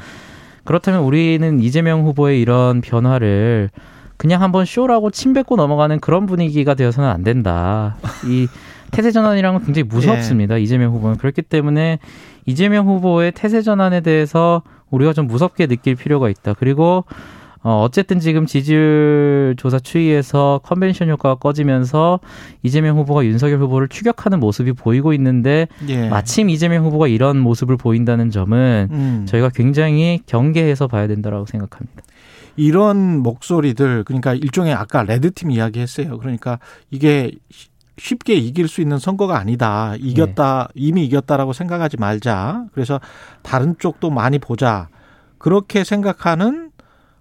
그렇다면 우리는 이재명 후보의 이런 변화를 그냥 한번 쇼라고 침뱉고 넘어가는 그런 분위기가 되어서는 안 된다. 이 태세전환이랑은 굉장히 무섭습니다. 예. 이재명 후보는. 그렇기 때문에 이재명 후보의 태세전환에 대해서 우리가 좀 무섭게 느낄 필요가 있다. 그리고 어쨌든 지금 지지율 조사 추이에서 컨벤션 효과가 꺼지면서 이재명 후보가 윤석열 후보를 추격하는 모습이 보이고 있는데 예. 마침 이재명 후보가 이런 모습을 보인다는 점은 음. 저희가 굉장히 경계해서 봐야 된다고 생각합니다. 이런 목소리들, 그러니까 일종의 아까 레드팀 이야기했어요. 그러니까 이게 쉽게 이길 수 있는 선거가 아니다. 이겼다, 네. 이미 이겼다라고 생각하지 말자. 그래서 다른 쪽도 많이 보자. 그렇게 생각하는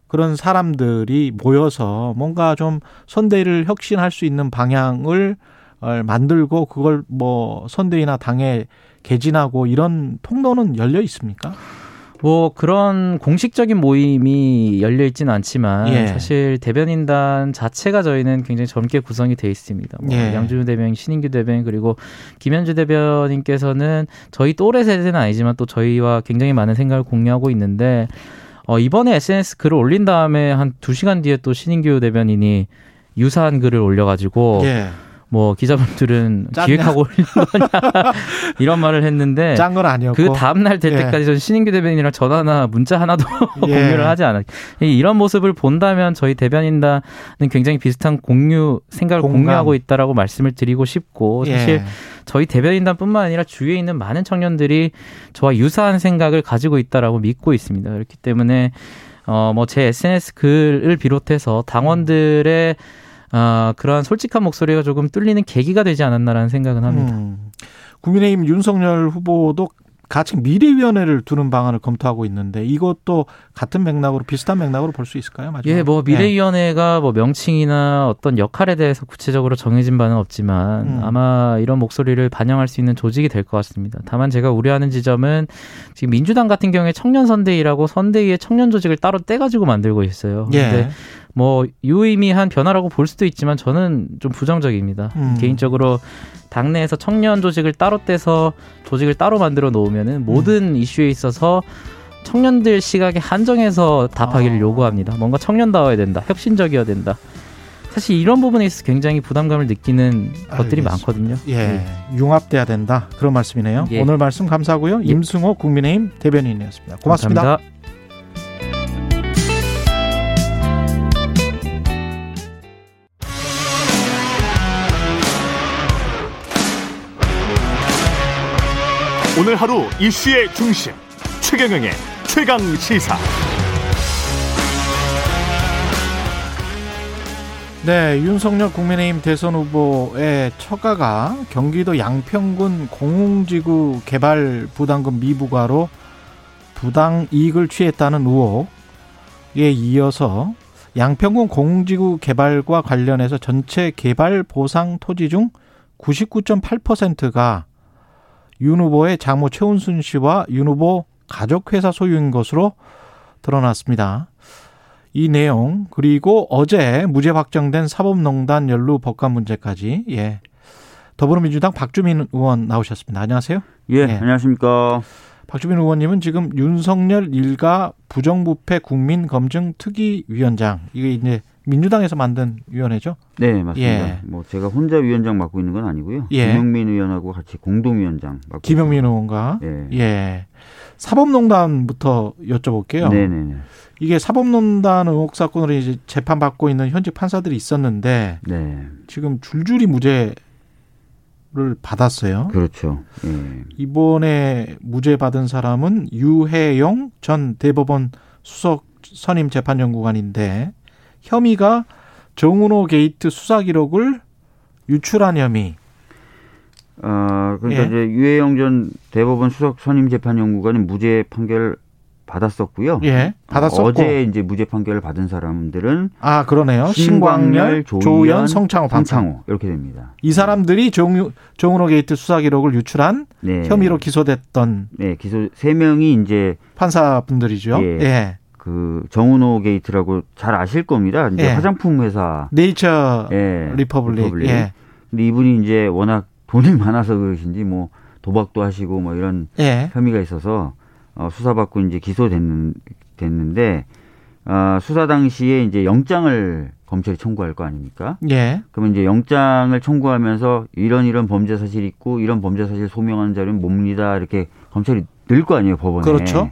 그런 사람들이 모여서 뭔가 좀 선대위를 혁신할 수 있는 방향을 만들고 그걸 뭐 선대위나 당에 개진하고 이런 통로는 열려 있습니까? 뭐 그런 공식적인 모임이 열려있지는 않지만 예. 사실 대변인단 자체가 저희는 굉장히 젊게 구성이 돼 있습니다. 뭐 예. 양준우 대변인, 신인규 대변인 그리고 김현주 대변인께서는 저희 또래 세대는 아니지만 또 저희와 굉장히 많은 생각을 공유하고 있는데 어, 이번에 에스엔에스 글을 올린 다음에 한 두 시간 뒤에 또 신인규 대변인이 유사한 글을 올려가지고 예. 뭐 기자분들은 짠냐? 기획하고 올린 거냐 이런 말을 했는데 짠 건 아니었고 그 다음날 될 예. 때까지 저는 신인규 대변인이랑 전화나 문자 하나도 예. 공유를 하지 않았어요. 이런 모습을 본다면 저희 대변인단은 굉장히 비슷한 공유 생각을 공감. 공유하고 있다라고 말씀을 드리고 싶고 사실 예. 저희 대변인단뿐만 아니라 주위에 있는 많은 청년들이 저와 유사한 생각을 가지고 있다라고 믿고 있습니다. 그렇기 때문에 어 뭐 제 에스엔에스 글을 비롯해서 당원들의 아, 그러한 솔직한 목소리가 조금 뚫리는 계기가 되지 않았나라는 생각은 합니다. 음. 국민의힘 윤석열 후보도 같이 미래위원회를 두는 방안을 검토하고 있는데 이것도 같은 맥락으로 비슷한 맥락으로 볼 수 있을까요? 마지막으로. 예, 뭐 미래위원회가 네. 뭐 명칭이나 어떤 역할에 대해서 구체적으로 정해진 바는 없지만 음. 아마 이런 목소리를 반영할 수 있는 조직이 될 것 같습니다. 다만 제가 우려하는 지점은 지금 민주당 같은 경우에 청년선대위라고 선대위의 청년 조직을 따로 떼가지고 만들고 있어요. 그런데 예. 뭐 유의미한 변화라고 볼 수도 있지만 저는 좀 부정적입니다. 음. 개인적으로 당내에서 청년 조직을 따로 떼서 조직을 따로 만들어 놓으면은 음. 모든 이슈에 있어서 청년들 시각에 한정해서 답하기를 아. 요구합니다. 뭔가 청년다워야 된다. 혁신적이어야 된다. 사실 이런 부분에 있어서 굉장히 부담감을 느끼는 알겠습니다. 것들이 많거든요. 예, 네. 융합돼야 된다. 그런 말씀이네요. 예. 오늘 말씀 감사하고요. 예. 임승호 국민의힘 대변인이었습니다. 고맙습니다. 감사합니다. 오늘 하루 이슈의 중심 최경영의 최강시사. 네, 윤석열 국민의힘 대선 후보의 처가가 경기도 양평군 공흥지구 개발 부담금 미부과로 부당 이익을 취했다는 의혹에 이어서 양평군 공흥지구 개발과 관련해서 전체 개발 보상 토지 중 구십구 점 팔 퍼센트가 윤 후보의 장모 최운순 씨와 윤 후보 가족회사 소유인 것으로 드러났습니다. 이 내용 그리고 어제 무죄 확정된 사법농단 연루 법관 문제까지 예. 더불어민주당 박주민 의원 나오셨습니다. 안녕하세요. 예, 예. 안녕하십니까. 박주민 의원님은 지금 윤석열 일가 부정부패 국민검증특위위원장 이게 이제 민주당에서 만든 위원회죠? 네, 맞습니다. 예. 뭐 제가 혼자 위원장 맡고 있는 건 아니고요. 예. 김영민 의원하고 같이 공동위원장 맡고. 김영민 의원과. 예. 예. 사법농단부터 여쭤볼게요. 네네네. 이게 사법농단 의혹 사건으로 이제 재판받고 있는 현직 판사들이 있었는데 네. 지금 줄줄이 무죄 를 받았어요. 그렇죠. 예. 이번에 무죄 받은 사람은 유해용 전 대법원 수석 선임 재판연구관인데 혐의가 정운호 게이트 수사 기록을 유출한 혐의. 아, 그러니까 예. 이제 유해용 전 대법원 수석 선임 재판연구관은 무죄 판결 받았었고요. 예, 받았었고 어제 이제 무죄 판결을 받은 사람들은 아 그러네요. 신광열, 조우연, 성창호, 방창호 이렇게 됩니다. 이 사람들이 정, 정운호 게이트 수사 기록을 유출한 네. 혐의로 기소됐던 네, 기소 세 명이 이제 판사분들이죠. 예, 예. 그 정운호 게이트라고 잘 아실 겁니다. 이제 예. 화장품 회사 네이처 예, 리퍼블릭. 리퍼블릭. 예. 근데 이분이 이제 워낙 돈이 많아서 그러신지 뭐 도박도 하시고 뭐 이런 예. 혐의가 있어서. 어, 수사받고 이제 기소됐는, 됐는데, 어, 수사 당시에 이제 영장을 검찰이 청구할 거 아닙니까? 예. 그러면 이제 영장을 청구하면서 이런 이런 범죄 사실이 있고 이런 범죄 사실 소명하는 자료는 뭡니다. 이렇게 검찰이 늘 거 아니에요, 법원에. 그렇죠.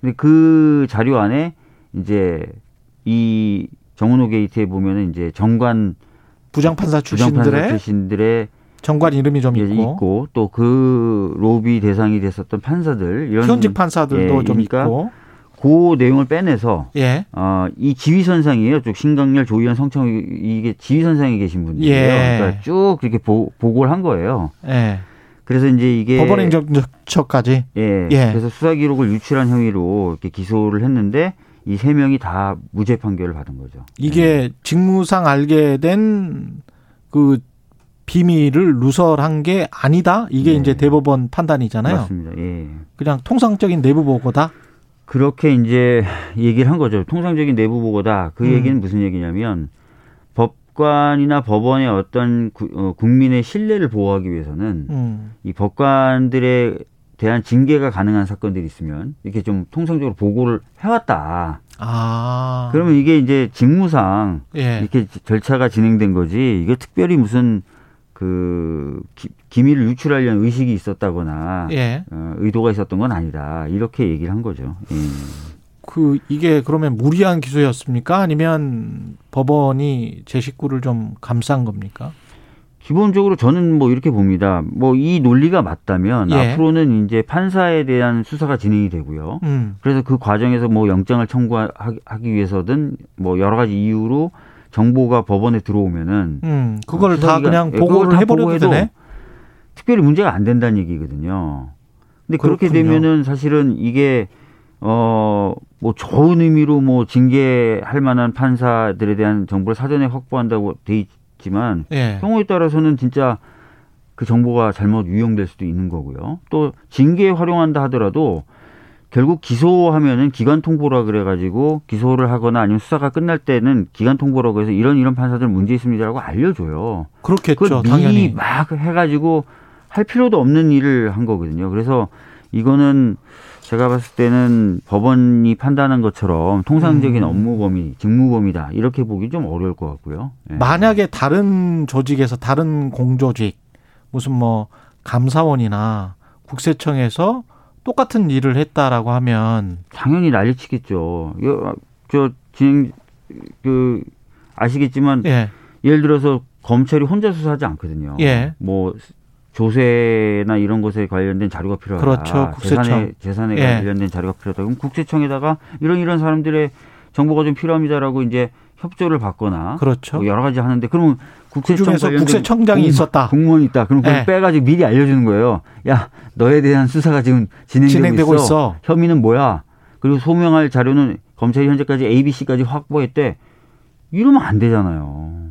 근데 그 자료 안에 이제 이 정운호 게이트에 보면은 이제 정관. 부장판사 출신들의. 부장판사 출신들의 정관 이름이 좀 있고, 있고 또 그 로비 대상이 됐었던 판사들 이런 현직 판사들도 예, 좀 그러니까 있고 그 내용을 빼내서 예. 어, 이 지휘선상이에요. 쭉 신강렬, 조희연, 성창호 이게 지휘선상에 계신 분들이에요. 예. 그러니까 쭉 이렇게 보, 보고를 한 거예요. 예. 그래서 이제 이게 법원 행정처까지 예, 예. 그래서 수사 기록을 유출한 혐의로 이렇게 기소를 했는데 이 세 명이 다 무죄 판결을 받은 거죠. 이게 예. 직무상 알게 된 그 비밀을 누설한 게 아니다. 이게 네. 이제 대법원 판단이잖아요. 맞습니다. 예. 그냥 통상적인 내부 보고다. 그렇게 이제 얘기를 한 거죠. 통상적인 내부 보고다. 그 음. 얘기는 무슨 얘기냐면 법관이나 법원의 어떤 구, 어, 국민의 신뢰를 보호하기 위해서는 음. 이 법관들에 대한 징계가 가능한 사건들이 있으면 이렇게 좀 통상적으로 보고를 해왔다. 아. 그러면 이게 이제 직무상 예. 이렇게 절차가 진행된 거지. 이게 특별히 무슨 그 기, 기밀을 유출하려는 의식이 있었다거나 예. 어, 의도가 있었던 건 아니다 이렇게 얘기를 한 거죠. 예. 그 이게 그러면 무리한 기소였습니까? 아니면 법원이 제 식구를 좀 감싼 겁니까? 기본적으로 저는 뭐 이렇게 봅니다. 뭐 이 논리가 맞다면 예. 앞으로는 이제 판사에 대한 수사가 진행이 되고요. 음. 그래서 그 과정에서 뭐 영장을 청구하기 위해서든 뭐 여러 가지 이유로 정보가 법원에 들어오면은 음, 그걸 다 그냥 보고를 해버려도 되네. 특별히 문제가 안 된다는 얘기거든요. 근데 그렇게 그렇군요. 되면은 사실은 이게 어 뭐 좋은 의미로 뭐 징계할 만한 판사들에 대한 정보를 사전에 확보한다고 돼 있지만 예. 경우에 따라서는 진짜 그 정보가 잘못 유용될 수도 있는 거고요. 또 징계에 활용한다 하더라도 결국 기소하면은 기간 통보라 그래가지고 기소를 하거나 아니면 수사가 끝날 때는 기간 통보라고 해서 이런 이런 판사들 문제 있습니다라고 알려줘요. 그렇겠죠. 당연히 막 해가지고 할 필요도 없는 일을 한 거거든요. 그래서 이거는 제가 봤을 때는 법원이 판단한 것처럼 통상적인 음. 업무 범위, 직무 범위다 이렇게 보기 좀 어려울 것 같고요. 예. 만약에 다른 조직에서 다른 공조직 무슨 뭐 감사원이나 국세청에서 똑같은 일을 했다라고 하면 당연히 난리치겠죠. 저 진행 그 아시겠지만 예. 예를 들어서 검찰이 혼자 수사하지 않거든요. 예. 뭐 조세나 이런 것에 관련된 자료가 필요하다. 그렇죠. 국세청. 재산에, 재산에 예. 관련된 자료가 필요하다. 그럼 국세청에다가 이런 이런 사람들의 정보가 좀 필요합니다라고 이제 협조를 받거나 그렇죠. 뭐 여러 가지 하는데 그러면 국세청 그 국세청장이 공무원, 있었다. 공무원이 있다. 그럼 그걸 네. 빼가지고 미리 알려주는 거예요. 야, 너에 대한 수사가 지금 진행되고, 진행되고 있어. 있어. 혐의는 뭐야? 그리고 소명할 자료는 검찰이 현재까지 에이비씨까지 확보했대. 이러면 안 되잖아요.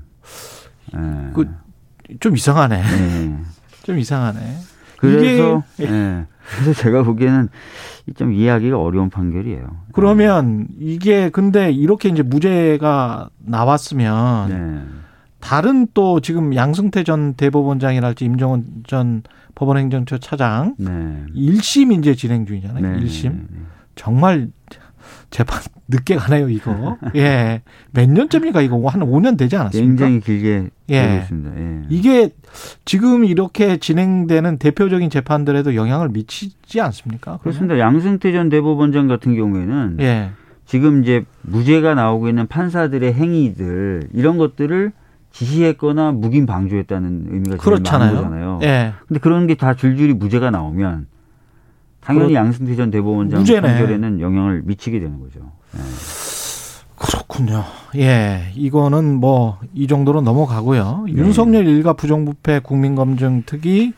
네. 그, 좀 이상하네. 네. 좀 이상하네. 그래서, 이게... 네. 그래서 제가 보기에는 좀 이해하기가 어려운 판결이에요. 그러면 네. 이게 근데 이렇게 이제 무죄가 나왔으면 네. 다른 또 지금 양승태 전 대법원장이랄지 임종원 전 법원행정처 차장 네. 일 심 이제 진행 중이잖아요. 네. 일 심. 정말 재판 늦게 가네요, 이거. 예. 몇 년쯤입니까? 이거 한 오 년 되지 않았습니까? 굉장히 길게 되고 있습니다. 예. 이게 지금 이렇게 진행되는 대표적인 재판들에도 영향을 미치지 않습니까? 그러면? 그렇습니다. 양승태 전 대법원장 같은 경우에는 예. 지금 이제 무죄가 나오고 있는 판사들의 행위들 이런 것들을 지시했거나 묵인 방조했다는 의미가 제일 많은 거잖아요. 예. 근데 그런 게 다 줄줄이 무죄가 나오면 당연히 그렇... 양승태 전 대법원장 무죄네. 판결에는 영향을 미치게 되는 거죠. 예. 그렇군요. 예, 이거는 뭐 이 정도로 넘어가고요. 예. 윤석열 일가 부정부패 국민검증특위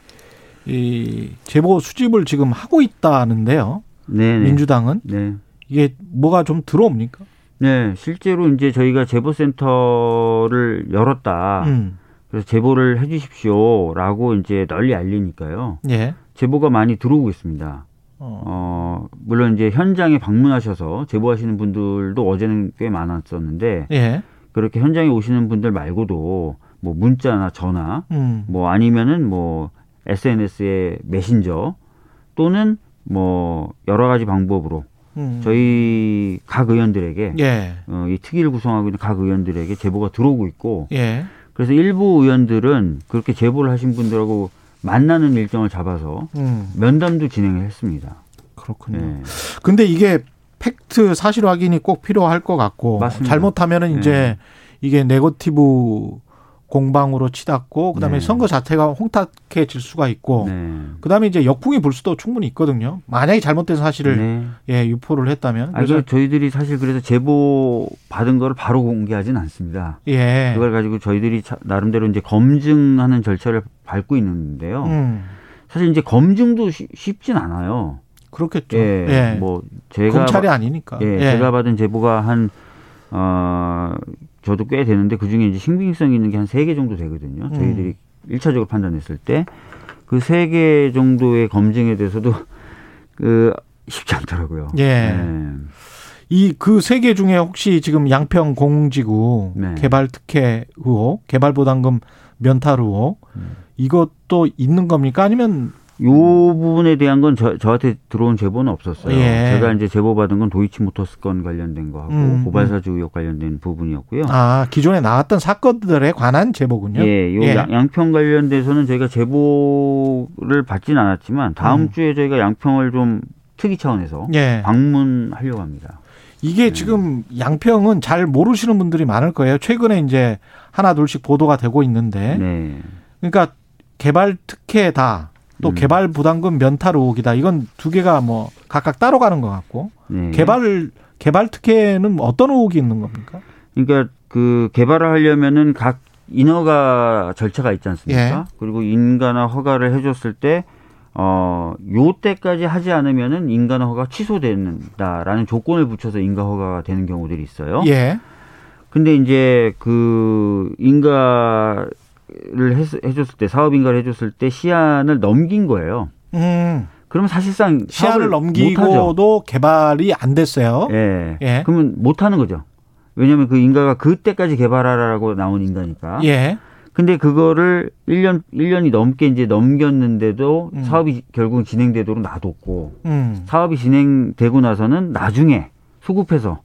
이 제보 수집을 지금 하고 있다는데요. 네, 민주당은 네. 이게 뭐가 좀 들어옵니까? 네, 실제로 이제 저희가 제보센터를 열었다. 음. 그래서 제보를 해주십시오라고 이제 널리 알리니까요. 예. 제보가 많이 들어오고 있습니다. 어. 어, 물론 이제 현장에 방문하셔서 제보하시는 분들도 어제는 꽤 많았었는데, 예. 그렇게 현장에 오시는 분들 말고도 뭐 문자나 전화, 음. 뭐 아니면은 뭐 에스엔에스의 메신저 또는 뭐 여러 가지 방법으로. 저희 각 의원들에게 예. 어, 이 특위를 구성하고 있는 각 의원들에게 제보가 들어오고 있고 예. 그래서 일부 의원들은 그렇게 제보를 하신 분들하고 만나는 일정을 잡아서 음. 면담도 진행을 했습니다. 그렇군요. 예. 근데 이게 팩트 사실 확인이 꼭 필요할 것 같고 맞습니다. 잘못하면은 이제 예. 이게 네거티브 공방으로 치닫고 그다음에 네. 선거 자체가 혼탁해질 수가 있고 네. 그다음에 이제 역풍이 불 수도 충분히 있거든요. 만약에 잘못된 사실을 네. 예, 유포를 했다면. 아, 그래서 저희들이 사실 그래서 제보 받은 걸 바로 공개하진 않습니다. 예. 그걸 가지고 저희들이 나름대로 이제 검증하는 절차를 밟고 있는데요. 음. 사실 이제 검증도 쉬, 쉽진 않아요. 그렇겠죠. 예. 예. 뭐 제가 검찰이 아니니까. 예. 예. 제가 받은 제보가 한 어. 저도 꽤 되는데 그중에 이제 신빙성이 있는 게 한 세 개 정도 되거든요. 저희들이 음. 일 차적으로 판단했을 때 그 세 개 정도의 검증에 대해서도 그 쉽지 않더라고요. 예. 네. 이 그 세 개 중에 혹시 지금 양평 공공지구 네. 개발 특혜 의혹, 개발 보담금 면탈 의혹 음. 이것도 있는 겁니까? 아니면 요 부분에 대한 건 저, 저한테 들어온 제보는 없었어요. 예. 제가 이제 제보받은 건 도이치모터스 건 관련된 거하고 음. 고발사주 의혹 관련된 부분이었고요. 아, 기존에 나왔던 사건들에 관한 제보군요. 예, 요 예. 양평 관련돼서는 저희가 제보를 받진 않았지만 다음 음. 주에 저희가 양평을 좀 특이 차원에서 예. 방문하려고 합니다. 이게 네. 지금 양평은 잘 모르시는 분들이 많을 거예요. 최근에 이제 하나 둘씩 보도가 되고 있는데 네. 그러니까 개발 특혜다. 또 음. 개발 부담금 면탈 의혹이다. 이건 두 개가 뭐 각각 따로 가는 것 같고 네. 개발 개발 특혜는 어떤 의혹이 있는 겁니까? 그러니까 그 개발을 하려면은 각 인허가 절차가 있지 않습니까? 예. 그리고 인가나 허가를 해줬을 때 어, 요때까지 하지 않으면은 인가나 허가 취소된다라는 조건을 붙여서 인가 허가가 되는 경우들이 있어요. 예. 근데 이제 그 인가 를 해줬을 때 사업 인가를 해줬을 때 시한을 넘긴 거예요. 음. 그럼 사실상 시한을 넘기고도 개발이 안 됐어요. 예. 예. 그러면 못 하는 거죠. 왜냐하면 그 인가가 그때까지 개발하라고 나온 인가니까. 예. 근데 그거를 일 년 일 년이 넘게 이제 넘겼는데도 음. 사업이 결국 진행되도록 놔뒀고 음. 사업이 진행되고 나서는 나중에 소급해서.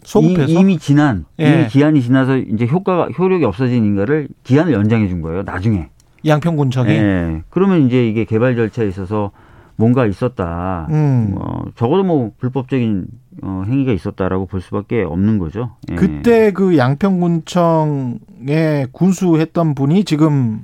소급해서? 이미 지난 예. 이미 기한이 지나서 이제 효과가 효력이 없어진 인가를 기한을 연장해 준 거예요. 나중에 양평군청이 예. 그러면 이제 이게 개발 절차에 있어서 뭔가 있었다. 음. 어, 적어도 뭐 불법적인 어, 행위가 있었다라고 볼 수밖에 없는 거죠. 예. 그때 그 양평군청에 군수했던 분이 지금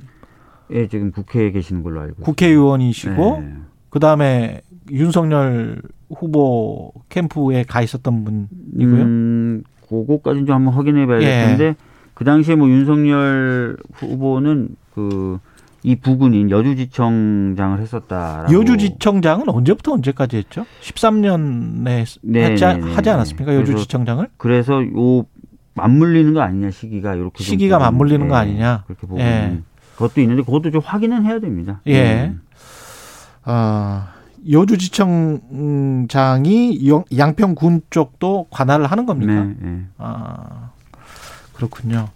예 지금 국회에 계시는 걸로 알고 국회의원이시고 예. 그 다음에 윤석열 후보 캠프에 가 있었던 분이고요. 음, 그거까지는 좀 한번 확인해 봐야 될 텐데 예. 그 당시에 뭐 윤석열 후보는 그 이 부군인 여주지청장을 했었다라고. 여주지청장은 언제부터 언제까지 했죠? 십삼 년에 했지, 하지 않았습니까? 여주지청장을? 그래서 요 맞물리는 거 아니냐 시기가 이렇게 시기가 맞물리는 예. 거 아니냐 그렇게 보고 예. 그것도 있는데 그것도 좀 확인은 해야 됩니다. 예. 아. 음. 어. 여주지청장이 양평군 쪽도 관할을 하는 겁니까? 네, 네. 아, 그렇군요.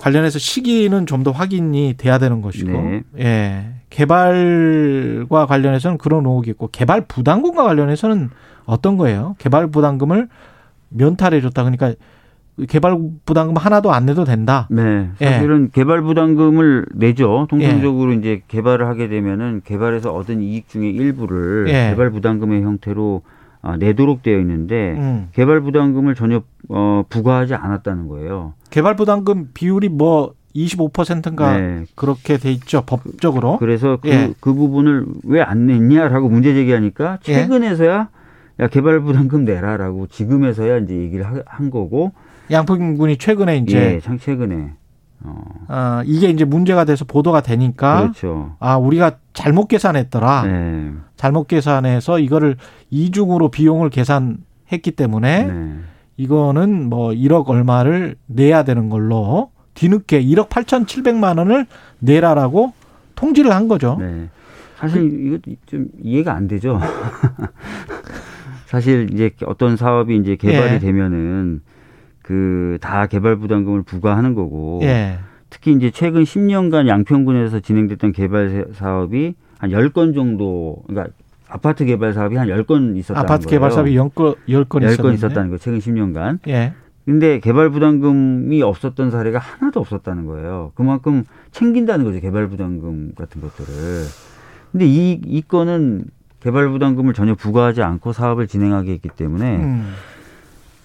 관련해서 시기는 좀 더 확인이 돼야 되는 것이고 네. 예, 개발과 관련해서는 그런 의혹이 있고 개발 부담금과 관련해서는 어떤 거예요? 개발 부담금을 면탈해 줬다. 그러니까 개발 부담금 하나도 안 내도 된다. 네, 사실은 예. 개발 부담금을 내죠. 통상적으로 예. 이제 개발을 하게 되면은 개발에서 얻은 이익 중에 일부를 예. 개발 부담금의 형태로 아, 내도록 되어 있는데 음. 개발부담금을 전혀 어, 부과하지 않았다는 거예요. 개발부담금 비율이 뭐 이십오 퍼센트인가 네. 그렇게 돼 있죠, 법적으로. 그래서 그, 예. 그 부분을 왜 안 냈냐라고 문제 제기하니까 최근에서야 예. 야, 개발부담금 내라라고 지금에서야 이제 얘기를 하, 한 거고. 양평군이 최근에 이제. 예, 참 최근에. 어. 어, 이게 이제 문제가 돼서 보도가 되니까. 그렇죠. 아, 우리가 잘못 계산했더라. 네. 잘못 계산해서 이거를 이중으로 비용을 계산했기 때문에 네. 이거는 뭐 일억 얼마를 내야 되는 걸로 뒤늦게 일억 팔천칠백만 원을 내라라고 통지를 한 거죠. 네. 사실 이거 좀 이해가 안 되죠. 사실 이제 어떤 사업이 이제 개발이 예. 되면은 그 다 개발 부담금을 부과하는 거고 예. 특히 이제 최근 십 년간 양평군에서 진행됐던 개발 사업이 한 열 건 정도, 그러니까 아파트 개발 사업이 한 열 건 있었다는 거예요. 아파트 개발 사업이 열 건, 열 건, 열 건 있었다는 거예요. 최근 십 년간. 예. 근데 개발 부담금이 없었던 사례가 하나도 없었다는 거예요. 그만큼 챙긴다는 거죠, 개발 부담금 같은 것들을. 근데 이, 이 건은 개발 부담금을 전혀 부과하지 않고 사업을 진행하게 했기 때문에 음.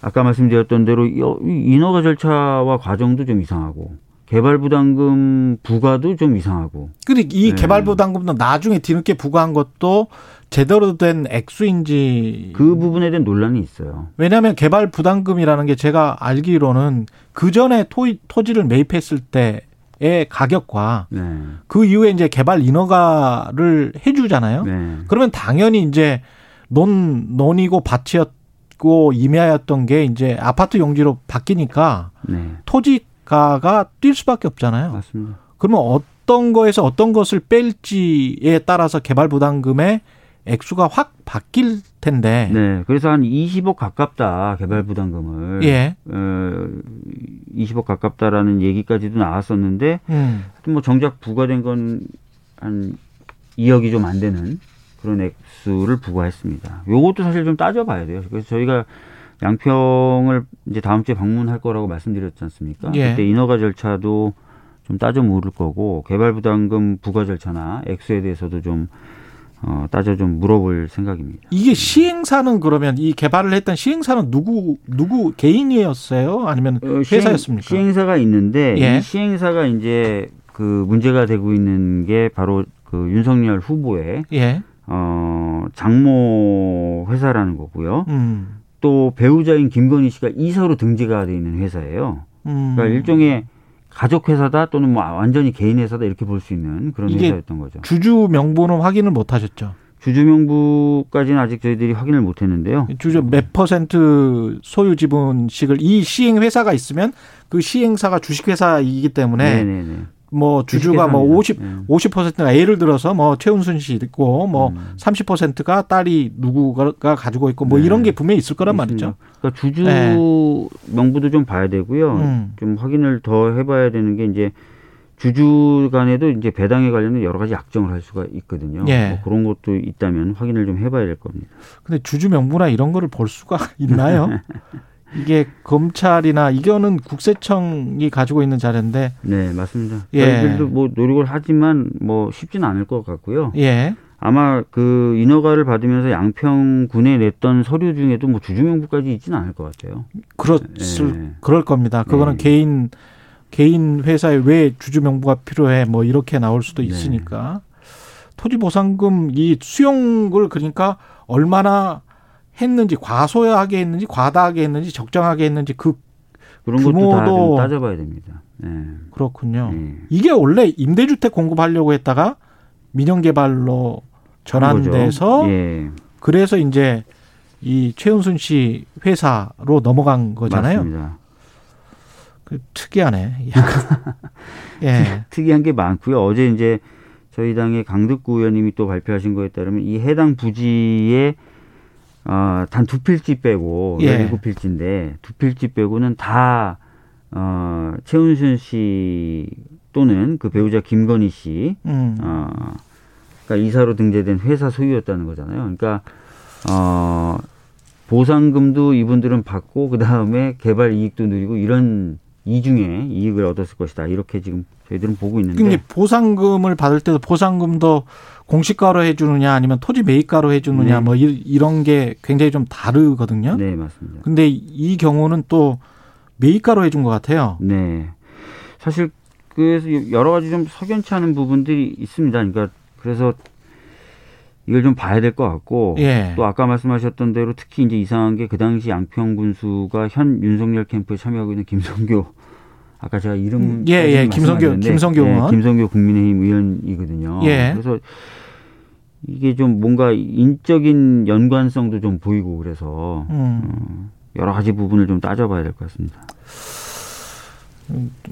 아까 말씀드렸던 대로 인허가 절차와 과정도 좀 이상하고 개발 부담금 부과도 좀 이상하고. 근데 이 네. 개발 부담금도 나중에 뒤늦게 부과한 것도 제대로 된 액수인지 그 부분에 대한 논란이 있어요. 왜냐하면 개발 부담금이라는 게 제가 알기로는 그 전에 토지를 매입했을 때의 가격과 네. 그 이후에 이제 개발 인허가를 해주잖아요. 네. 그러면 당연히 이제 논 논이고 밭이었고 임야였던 게 이제 아파트 용지로 바뀌니까 네. 토지가가 뛸 수밖에 없잖아요. 맞습니다. 그러면 어떤 거에서 어떤 것을 뺄지에 따라서 개발 부담금에 액수가 확 바뀔 텐데. 네, 그래서 한 이십억 가깝다 개발 부담금을. 예. 어, 이십억 가깝다라는 얘기까지도 나왔었는데, 음. 뭐 정작 부과된 건 한 이억이 좀 안 되는 그런 액수를 부과했습니다. 요것도 사실 좀 따져봐야 돼요. 그래서 저희가 양평을 이제 다음 주에 방문할 거라고 말씀드렸지 않습니까? 예. 그때 인허가 절차도 좀 따져 물을 거고 개발 부담금 부과 절차나 액수에 대해서도 좀. 어, 따져 좀 물어볼 생각입니다. 이게 시행사는 그러면 이 개발을 했던 시행사는 누구 누구 개인이었어요? 아니면 회사였습니까? 시행, 시행사가 있는데 예. 이 시행사가 이제 그 문제가 되고 있는 게 바로 그 윤석열 후보의 예. 어, 장모 회사라는 거고요. 음. 또 배우자인 김건희 씨가 이사로 등재가 돼 있는 회사예요. 음. 그러니까 일종의 가족 회사다 또는 뭐 완전히 개인 회사다 이렇게 볼 수 있는 그런 회사였던 거죠. 주주 명부는 확인을 못 하셨죠? 주주 명부까지는 아직 저희들이 확인을 못 했는데요. 주주 몇 퍼센트 소유 지분씩을 이 시행 회사가 있으면 그 시행사가 주식 회사이기 때문에 네네네. 뭐 주주가 뭐 오십 네. 오십 퍼센트가 예를 들어서 뭐 최은순 씨 있고 뭐 음. 삼십 퍼센트가 딸이 누구가 가지고 있고 뭐 네. 이런 게 분명히 있을 거란 있습니다. 말이죠. 그러니까 주주 네. 명부도 좀 봐야 되고요. 음. 좀 확인을 더 해봐야 되는 게 이제 주주 간에도 이제 배당에 관련된 여러 가지 약정을 할 수가 있거든요. 예. 뭐 그런 것도 있다면 확인을 좀 해봐야 될 겁니다. 근데 주주 명부나 이런 거를 볼 수가 있나요? 이게 검찰이나 이거는 국세청이 가지고 있는 자료인데. 네, 맞습니다. 저희들도 예. 뭐 노력을 하지만 뭐 쉽지는 않을 것 같고요. 예. 아마 그 인허가를 받으면서 양평군에 냈던 서류 중에도 뭐 주주명부까지 있지는 않을 것 같아요. 그렇을 예. 그럴 겁니다. 그거는 예. 개인 개인 회사에 왜 주주명부가 필요해? 뭐 이렇게 나올 수도 있으니까. 예. 토지보상금 이 수용을 그러니까 얼마나 했는지 과소하게 했는지 과다하게 했는지 적정하게 했는지 그 그런 규모도 것도 다 좀 따져봐야 됩니다. 네. 그렇군요. 네. 이게 원래 임대주택 공급하려고 했다가 민영개발로 전환돼서 네. 그래서 이제 이 최은순 씨 회사로 넘어간 거잖아요. 맞습니다. 그 특이하네. 예. 특이한 게 많고요. 어제 이제 저희 당의 강득구 의원님이 또 발표하신 거에 따르면 이 해당 부지에 어, 단 두 필지 빼고 예. 열일곱 필지인데 두 필지 빼고는 다 어, 최은순 씨 또는 그 배우자 김건희 씨 음. 어, 그러니까 이사로 등재된 회사 소유였다는 거잖아요. 그러니까 어, 보상금도 이분들은 받고 그다음에 개발 이익도 누리고 이런 이중에 이익을 얻었을 것이다. 이렇게 지금 저희들은 보고 있는데. 근데 보상금을 받을 때도 보상금도 공시가로 해주느냐 아니면 토지 매입가로 해주느냐 네. 뭐 이런 게 굉장히 좀 다르거든요. 네, 맞습니다. 근데 이 경우는 또 매입가로 해준 것 같아요. 네. 사실 그래서 여러 가지 좀 석연치 않은 부분들이 있습니다. 그러니까 그래서 이걸 좀 봐야 될 것 같고 예. 또 아까 말씀하셨던 대로 특히 이제 이상한 게 그 당시 양평 군수가 현 윤석열 캠프에 참여하고 있는 김성규 아까 제가 이름 예, 예. 김성규 김성규 의원 예, 김성규 국민의힘 의원이거든요. 예. 그래서 이게 좀 뭔가 인적인 연관성도 좀 보이고 그래서 음. 여러 가지 부분을 좀 따져봐야 될 것 같습니다.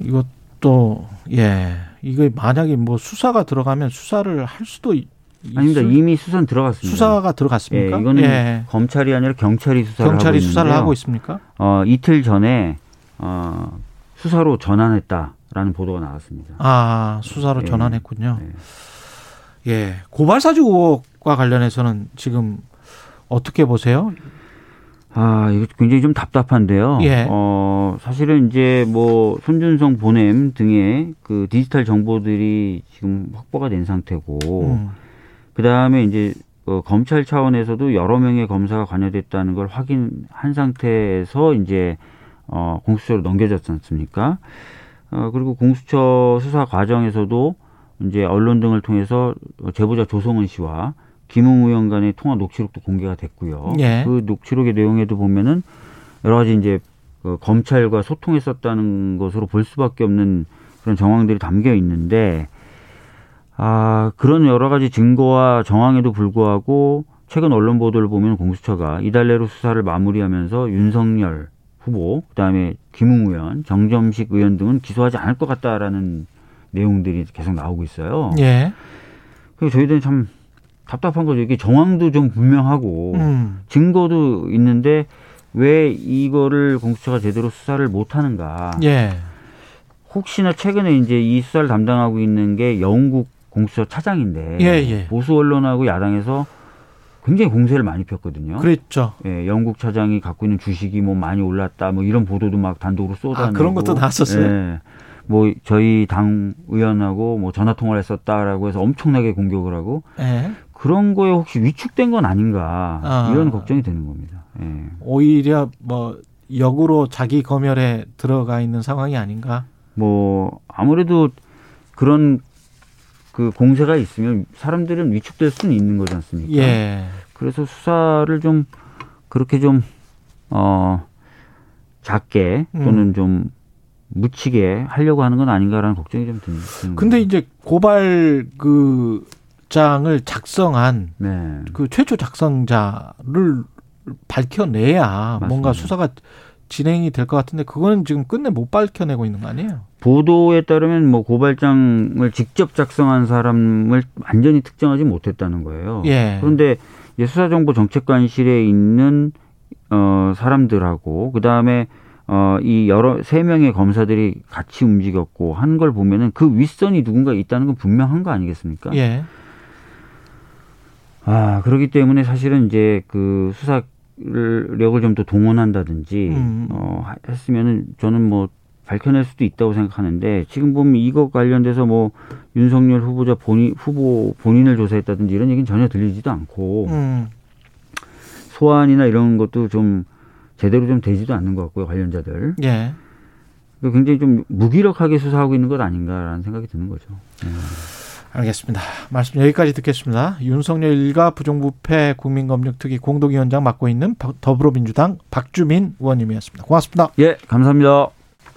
이것도 예 이게 만약에 뭐 수사가 들어가면 수사를 할 수도 있. 아닙니다. 수... 이미 수사는 들어갔습니다. 수사가 들어갔습니까? 예, 이거는 예. 검찰이 아니라 경찰이 수사를 경찰이 하고 있는데요. 수사를 하고 있습니까? 어, 이틀 전에 어, 수사로 전환했다라는 보도가 나왔습니다. 아, 수사로 예. 전환했군요. 예. 예, 고발사주 의혹과 관련해서는 지금 어떻게 보세요? 아, 이거 굉장히 좀 답답한데요. 예. 어, 사실은 이제 뭐 손준성 보냄 등의 그 디지털 정보들이 지금 확보가 된 상태고. 음. 그 다음에 이제 어, 검찰 차원에서도 여러 명의 검사가 관여됐다는 걸 확인한 상태에서 이제 어, 공수처로 넘겨졌지 않습니까? 어, 그리고 공수처 수사 과정에서도 이제 언론 등을 통해서 제보자 조성은 씨와 김웅 의원 간의 통화 녹취록도 공개가 됐고요. 예. 그 녹취록의 내용에도 보면은 여러 가지 이제 그 검찰과 소통했었다는 것으로 볼 수밖에 없는 그런 정황들이 담겨 있는데. 아, 그런 여러 가지 증거와 정황에도 불구하고 최근 언론 보도를 보면 공수처가 이달 내로 수사를 마무리하면서 윤석열 후보, 그다음에 김웅 의원, 정점식 의원 등은 기소하지 않을 것 같다라는 내용들이 계속 나오고 있어요. 예. 그래서 저희들은 참 답답한 거죠. 이게 정황도 좀 분명하고 음. 증거도 있는데 왜 이거를 공수처가 제대로 수사를 못 하는가? 예. 혹시나 최근에 이제 이 수사를 담당하고 있는 게 영국 공수처 차장인데 예, 예. 보수 언론하고 야당에서 굉장히 공세를 많이 폈거든요. 그랬죠. 예, 영국 차장이 갖고 있는 주식이 뭐 많이 올랐다, 뭐 이런 보도도 막 단독으로 쏟아내고. 아, 그런 것도 나왔었어요. 예, 뭐 저희 당 의원하고 뭐 전화 통화를 했었다라고 해서 엄청나게 공격을 하고 예. 그런 거에 혹시 위축된 건 아닌가 아, 이런 걱정이 되는 겁니다. 예. 오히려 뭐 역으로 자기 검열에 들어가 있는 상황이 아닌가. 뭐 아무래도 그런. 그 공세가 있으면 사람들은 위축될 수는 있는 거지 않습니까? 예. 그래서 수사를 좀 그렇게 좀 어 작게 또는 음. 좀 묻히게 하려고 하는 건 아닌가라는 걱정이 좀 드는 거예요. 근데 이제 고발 그 장을 작성한 네. 그 최초 작성자를 밝혀내야 맞습니다. 뭔가 수사가 진행이 될 것 같은데 그거는 지금 끝내 못 밝혀내고 있는 거 아니에요? 보도에 따르면 뭐 고발장을 직접 작성한 사람을 완전히 특정하지 못했다는 거예요. 예. 그런데 수사정보정책관실에 있는 어, 사람들하고 그 다음에 어, 이 여러 세 명의 검사들이 같이 움직였고 한 걸 보면은 그 윗선이 누군가 있다는 건 분명한 거 아니겠습니까? 예. 아 그렇기 때문에 사실은 이제 그 수사 력을 좀 더 동원한다든지 음. 어, 했으면은 저는 뭐 밝혀낼 수도 있다고 생각하는데 지금 보면 이거 관련돼서 뭐 윤석열 후보자 본인 후보 본인을 조사했다든지 이런 얘기는 전혀 들리지도 않고 음. 소환이나 이런 것도 좀 제대로 좀 되지도 않는 것 같고요 관련자들. 예. 굉장히 좀 무기력하게 수사하고 있는 것 아닌가라는 생각이 드는 거죠. 음. 알겠습니다. 말씀 여기까지 듣겠습니다. 윤석열 일가 부정부패 국민검역특위 공동위원장 맡고 있는 더불어민주당 박주민 의원님이었습니다. 고맙습니다. 예, 감사합니다.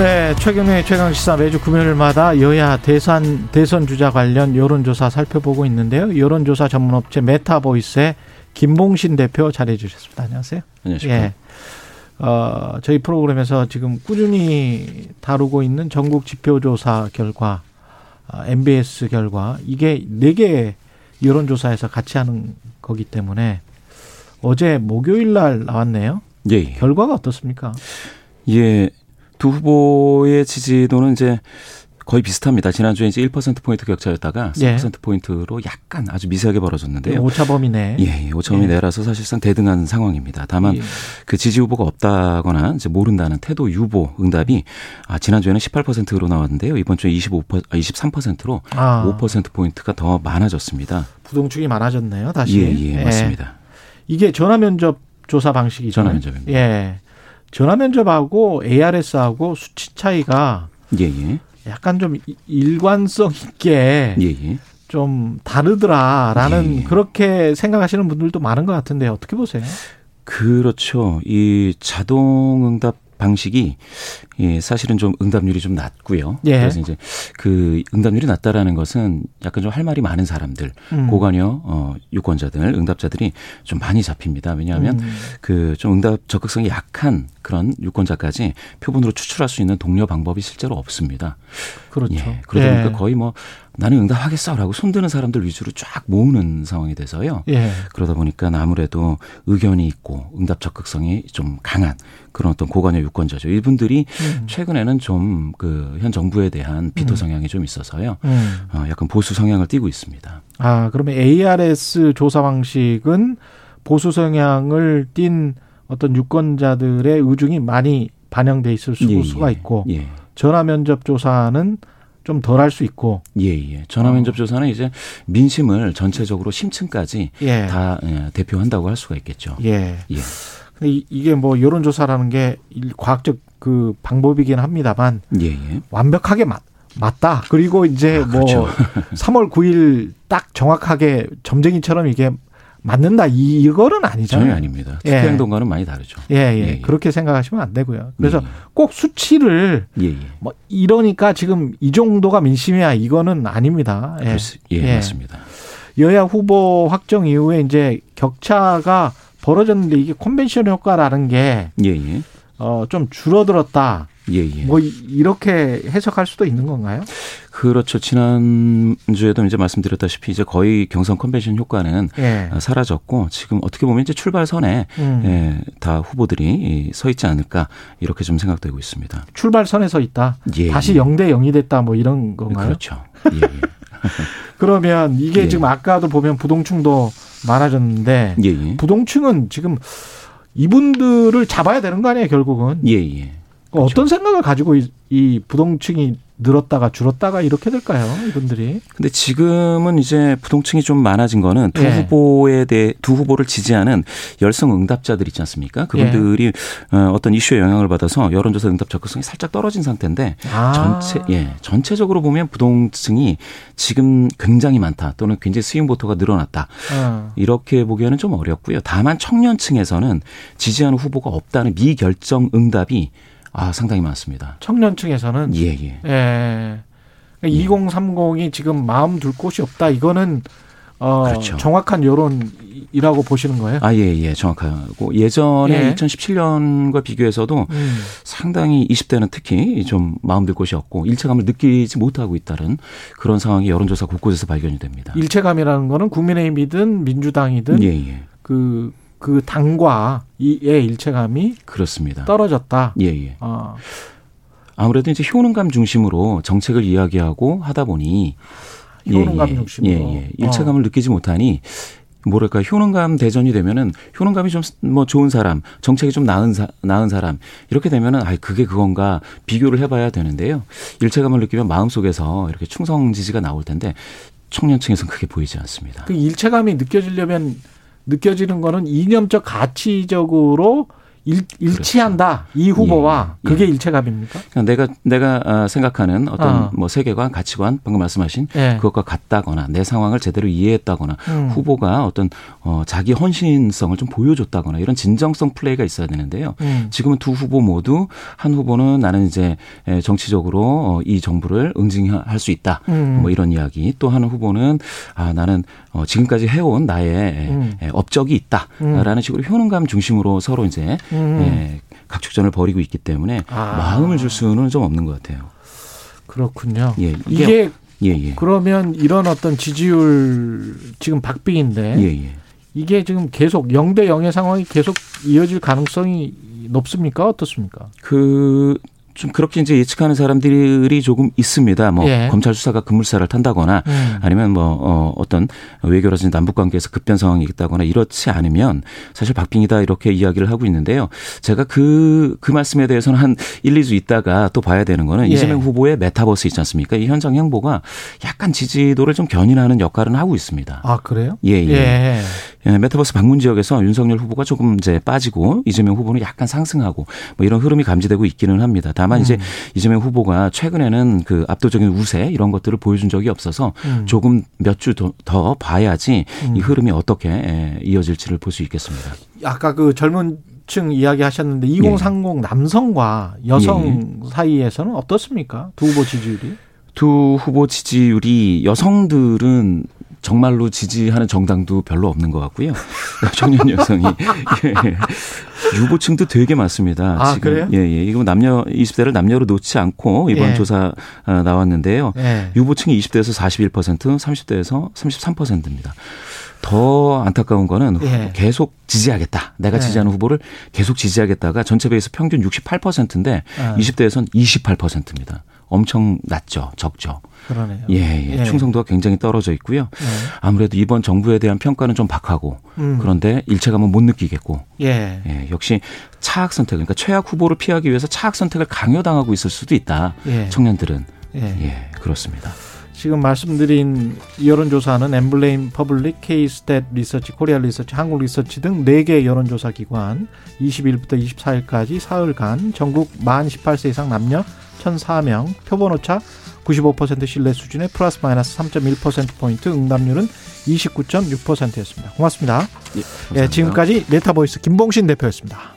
네, 최근에 최강시사 매주 금요일마다 여야 대선, 대선 주자 관련 여론조사 살펴보고 있는데요. 여론조사 전문업체 메타보이스의 김봉신 대표 자리해 주셨습니다. 안녕하세요. 안녕하십니까. 예. 어, 저희 프로그램에서 지금 꾸준히 다루고 있는 전국 지표조사 결과, 엠비에스 결과, 이게 네 개 여론조사에서 같이 하는 거기 때문에 어제 목요일 날 나왔네요. 예. 결과가 어떻습니까? 예. 두 후보의 지지도는 이제 거의 비슷합니다. 지난주에 이제 일 퍼센트 포인트 격차였다가 사 퍼센트 포인트로 약간 아주 미세하게 벌어졌는데요. 오차범위네. 예, 오차범위내라서 사실상 대등한 상황입니다. 다만 예. 그 지지 후보가 없다거나 이제 모른다는 태도 유보 응답이 아, 지난주에는 십팔 퍼센트로 나왔는데요. 이번 주에 이십오 퍼센트, 이십삼 퍼센트로 아. 오 퍼센트 포인트가 더 많아졌습니다. 부동층이 많아졌네요. 다시. 예, 예, 예. 맞습니다. 이게 전화면접 조사 방식이죠. 전화면접입니다. 예. 전화면접하고 에이알에스하고 수치 차이가 예, 예. 약간 좀 일관성 있게 예예. 좀 다르더라라는 예. 그렇게 생각하시는 분들도 많은 것 같은데 어떻게 보세요? 그렇죠. 이 자동 응답 방식이 예, 사실은 좀 응답률이 좀 낮고요. 예. 그래서 이제 그 응답률이 낮다라는 것은 약간 좀 할 말이 많은 사람들, 음. 고관여 어, 유권자들, 응답자들이 좀 많이 잡힙니다. 왜냐하면 음. 그 좀 응답 적극성이 약한 그런 유권자까지 표본으로 추출할 수 있는 독려 방법이 실제로 없습니다. 그렇죠. 예, 그러다 보니까 예. 거의 뭐 나는 응답하겠어라고 손드는 사람들 위주로 쫙 모으는 상황이 돼서요. 예. 그러다 보니까 아무래도 의견이 있고 응답 적극성이 좀 강한 그런 어떤 고관여 유권자죠. 이분들이 음. 최근에는 좀 그 현 정부에 대한 비토 성향이 음. 좀 있어서요. 음. 어, 약간 보수 성향을 띠고 있습니다. 아, 그러면 에이알에스 조사 방식은 보수 성향을 띤 어떤 유권자들의 의중이 많이 반영돼 있을 예, 수가 예, 있고 예. 전화 면접 조사는 좀 덜 할 수 있고. 예, 예. 전화면접 조사는 이제 민심을 전체적으로 심층까지 예. 다 대표한다고 할 수가 있겠죠. 예. 예. 근데 이게 뭐 여론조사라는 게 과학적 그 방법이긴 합니다만. 예, 예. 완벽하게 맞, 맞다. 그리고 이제 아, 그렇죠. 뭐 삼월 구일 딱 정확하게 점쟁이처럼 이게 맞는다. 이, 이거는 아니잖아요. 전혀 아닙니다. 투표 행동과는 예. 많이 다르죠. 예, 예. 예, 예. 그렇게 생각하시면 안 되고요. 그래서 예, 예. 꼭 수치를 예, 예. 뭐 이러니까 지금 이 정도가 민심이야. 이거는 아닙니다. 예, 예, 예. 맞습니다. 여야 후보 확정 이후에 이제 격차가 벌어졌는데 이게 컨벤션 효과라는 게 예, 예. 어, 좀 줄어들었다. 예, 예. 뭐 이렇게 해석할 수도 있는 건가요? 그렇죠. 지난주에도 이제 말씀드렸다시피 이제 거의 경선 컨벤션 효과는 예. 사라졌고 지금 어떻게 보면 이제 출발선에 음. 예, 다 후보들이 서 있지 않을까 이렇게 좀 생각되고 있습니다. 출발선에 서 있다. 예. 다시 영 대 영이 됐다 뭐 이런 건가요? 그렇죠. 예. 그러면 이게 예. 지금 아까도 보면 부동층도 많아졌는데 예. 부동층은 지금 이분들을 잡아야 되는 거 아니에요 결국은? 예, 예. 그렇죠. 어떤 생각을 가지고 이, 이 부동층이 늘었다가 줄었다가 이렇게 될까요, 이분들이? 근데 지금은 이제 부동층이 좀 많아진 거는 두 예. 후보에 대해 두 후보를 지지하는 열성 응답자들 있지 않습니까? 그분들이 예. 어떤 이슈에 영향을 받아서 여론조사 응답 적극성이 살짝 떨어진 상태인데 아. 전체 예 전체적으로 보면 부동층이 지금 굉장히 많다 또는 굉장히 스윙보터가 늘어났다 어. 이렇게 보기에는 좀 어렵고요. 다만 청년층에서는 지지하는 후보가 없다는 미결정 응답이 아, 상당히 많습니다. 청년층에서는 예, 예. 예. 그러니까 예. 이공삼공이 지금 마음 둘 곳이 없다. 이거는 어, 그렇죠. 정확한 여론이라고 보시는 거예요? 아, 예, 예. 정확하고 예전에 예. 이천십칠 년과 비교해서도 음. 상당히 이십 대는 특히 좀 마음 둘 곳이 없고 일체감을 느끼지 못하고 있다는 그런 상황이 여론조사 곳곳에서 발견이 됩니다. 일체감이라는 거는 국민의힘이든 민주당이든 예, 예. 그 그 당과의 일체감이 그렇습니다. 떨어졌다. 예, 예. 어. 아무래도 이제 효능감 중심으로 정책을 이야기하고 하다 보니 효능감 예, 예. 중심으로 예, 예. 일체감을 어. 느끼지 못하니 뭐랄까 효능감 대전이 되면은 효능감이 좀 뭐 좋은 사람, 정책이 좀 나은 사, 나은 사람 이렇게 되면은 아 그게 그건가 비교를 해봐야 되는데요. 일체감을 느끼면 마음 속에서 이렇게 충성 지지가 나올 텐데 청년층에서는 그게 보이지 않습니다. 그 일체감이 느껴지려면. 느껴지는 거는 이념적 가치적으로 일, 일치한다. 그렇죠. 이 후보와 예, 예. 그게 일체감입니까? 그러니까 내가 내가 생각하는 어떤 어. 뭐 세계관, 가치관 방금 말씀하신 예. 그것과 같다거나 내 상황을 제대로 이해했다거나 음. 후보가 어떤 어, 자기 헌신성을 좀 보여줬다거나 이런 진정성 플레이가 있어야 되는데요. 음. 지금은 두 후보 모두 한 후보는 나는 이제 정치적으로 이 정부를 응징할 수 있다. 음. 뭐 이런 이야기. 또 한 후보는 아 나는 어, 지금까지 해온 나의 음. 업적이 있다라는 음. 식으로 효능감 중심으로 서로 이제 음. 예, 각축전을 벌이고 있기 때문에 아. 마음을 줄 수는 좀 없는 것 같아요. 그렇군요. 예, 이게, 이게 예, 예. 그러면 이런 어떤 지지율 지금 박빙인데 예, 예. 이게 지금 계속 영 대 영의 상황이 계속 이어질 가능성이 높습니까? 어떻습니까? 그... 좀 그렇게 이제 예측하는 사람들이 조금 있습니다. 뭐 예. 검찰 수사가 급물살을 탄다거나 음. 아니면 뭐 어떤 외교라든지 남북 관계에서 급변 상황이 있다거나 이렇지 않으면 사실 박빙이다 이렇게 이야기를 하고 있는데요. 제가 그, 그 말씀에 대해서는 한 일, 이 주 있다가 또 봐야 되는 거는 예. 이재명 후보의 메타버스 있지 않습니까? 이 현장 행보가 약간 지지도를 좀 견인하는 역할은 하고 있습니다. 아, 그래요? 예, 예. 예. 메타버스 방문 지역에서 윤석열 후보가 조금 이제 빠지고 이재명 후보는 약간 상승하고 뭐 이런 흐름이 감지되고 있기는 합니다. 다만 이제 음. 이재명 후보가 최근에는 그 압도적인 우세 이런 것들을 보여준 적이 없어서 음. 조금 몇 주 더 봐야지 음. 이 흐름이 어떻게 이어질지를 볼 수 있겠습니다. 아까 그 젊은 층 이야기하셨는데 이공삼공 예. 남성과 여성 예. 사이에서는 어떻습니까? 두 후보 지지율이? 두 후보 지지율이 여성들은 정말로 지지하는 정당도 별로 없는 것 같고요. 청년 여성이 예. 유보층도 되게 많습니다. 아, 지금. 그래요? 예, 예. 이거 남녀 이십 대를 남녀로 놓지 않고 이번 예. 조사 나왔는데요. 예. 유보층이 이십 대에서 사십일 퍼센트, 삼십 대에서 삼십삼 퍼센트입니다. 더 안타까운 거는 예. 계속 지지하겠다. 내가 예. 지지하는 후보를 계속 지지하겠다가 전체 베이스 평균 육십팔 퍼센트인데 아. 이십 대에서는 이십팔 퍼센트입니다. 엄청 낮죠. 적죠. 그러네요. 예, 예. 예. 충성도가 굉장히 떨어져 있고요. 예. 아무래도 이번 정부에 대한 평가는 좀 박하고 음. 그런데 일체감은 못 느끼겠고 예. 예. 역시 차악 선택, 그러니까 최악 후보를 피하기 위해서 차악 선택을 강요당하고 있을 수도 있다. 예. 청년들은. 예. 예, 그렇습니다. 지금 말씀드린 여론조사는 엠블레임 퍼블릭, K-스탯 리서치, 코리아 리서치, 한국 리서치 등 네 개 여론조사 기관 이십일부터 이십사일까지 사흘간 전국 만 열여덟 세 이상 남녀 천사 명, 표본오차 구십오 퍼센트 신뢰 수준의 플러스 마이너스 삼 점 일 퍼센트포인트, 응답률은 이십구 점 육 퍼센트였습니다. 고맙습니다. 예, 예, 지금까지 메타보이스 김봉신 대표였습니다.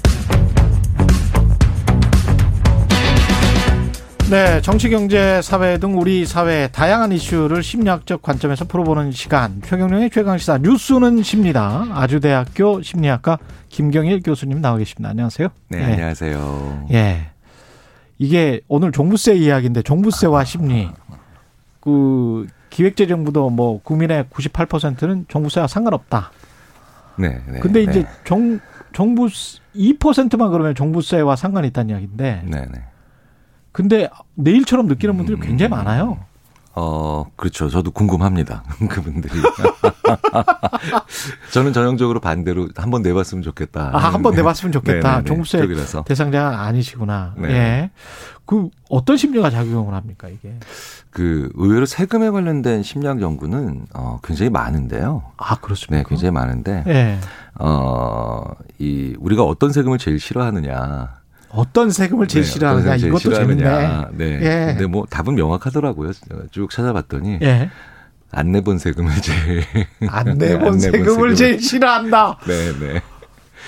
네, 정치, 경제, 사회 등 우리 사회의 다양한 이슈를 심리학적 관점에서 풀어보는 시간. 최경령의 최강시사 뉴스는 십니다. 아주대학교 심리학과 김경일 교수님 나와 계십니다. 안녕하세요. 네, 네. 안녕하세요. 예, 이게 오늘 종부세 이야기인데 종부세와 심리. 그 기획재정부도 뭐 국민의 구십팔 퍼센트는 종부세와 상관없다. 네. 네 근데 이제 네. 정 정부 이 퍼센트만 그러면 종부세와 상관이 있다는 이야기인데. 네. 네. 근데 내일처럼 느끼는 분들이 굉장히 많아요. 어, 그렇죠. 저도 궁금합니다. 그분들이. 저는 전형적으로 반대로 한번 내봤으면 좋겠다. 아, 한번 내봤으면 좋겠다. 종부세 쪽이라서. 대상자가 아니시구나. 네. 예. 그 어떤 심리가 작용을 합니까, 이게? 그 의외로 세금에 관련된 심리학 연구는 어, 굉장히 많은데요. 아, 그렇습니까? 네, 굉장히 많은데. 예. 어, 이 우리가 어떤 세금을 제일 싫어하느냐. 어떤 세금을 제일 네, 싫어하느냐 이것도 싫어하느냐. 재밌네. 네. 예. 근데 뭐 답은 명확하더라고요. 쭉 찾아봤더니 예. 안 내본 세금을 제일 안 내본 안 세금을, 세금을 제일 싫어한다. 네, 네.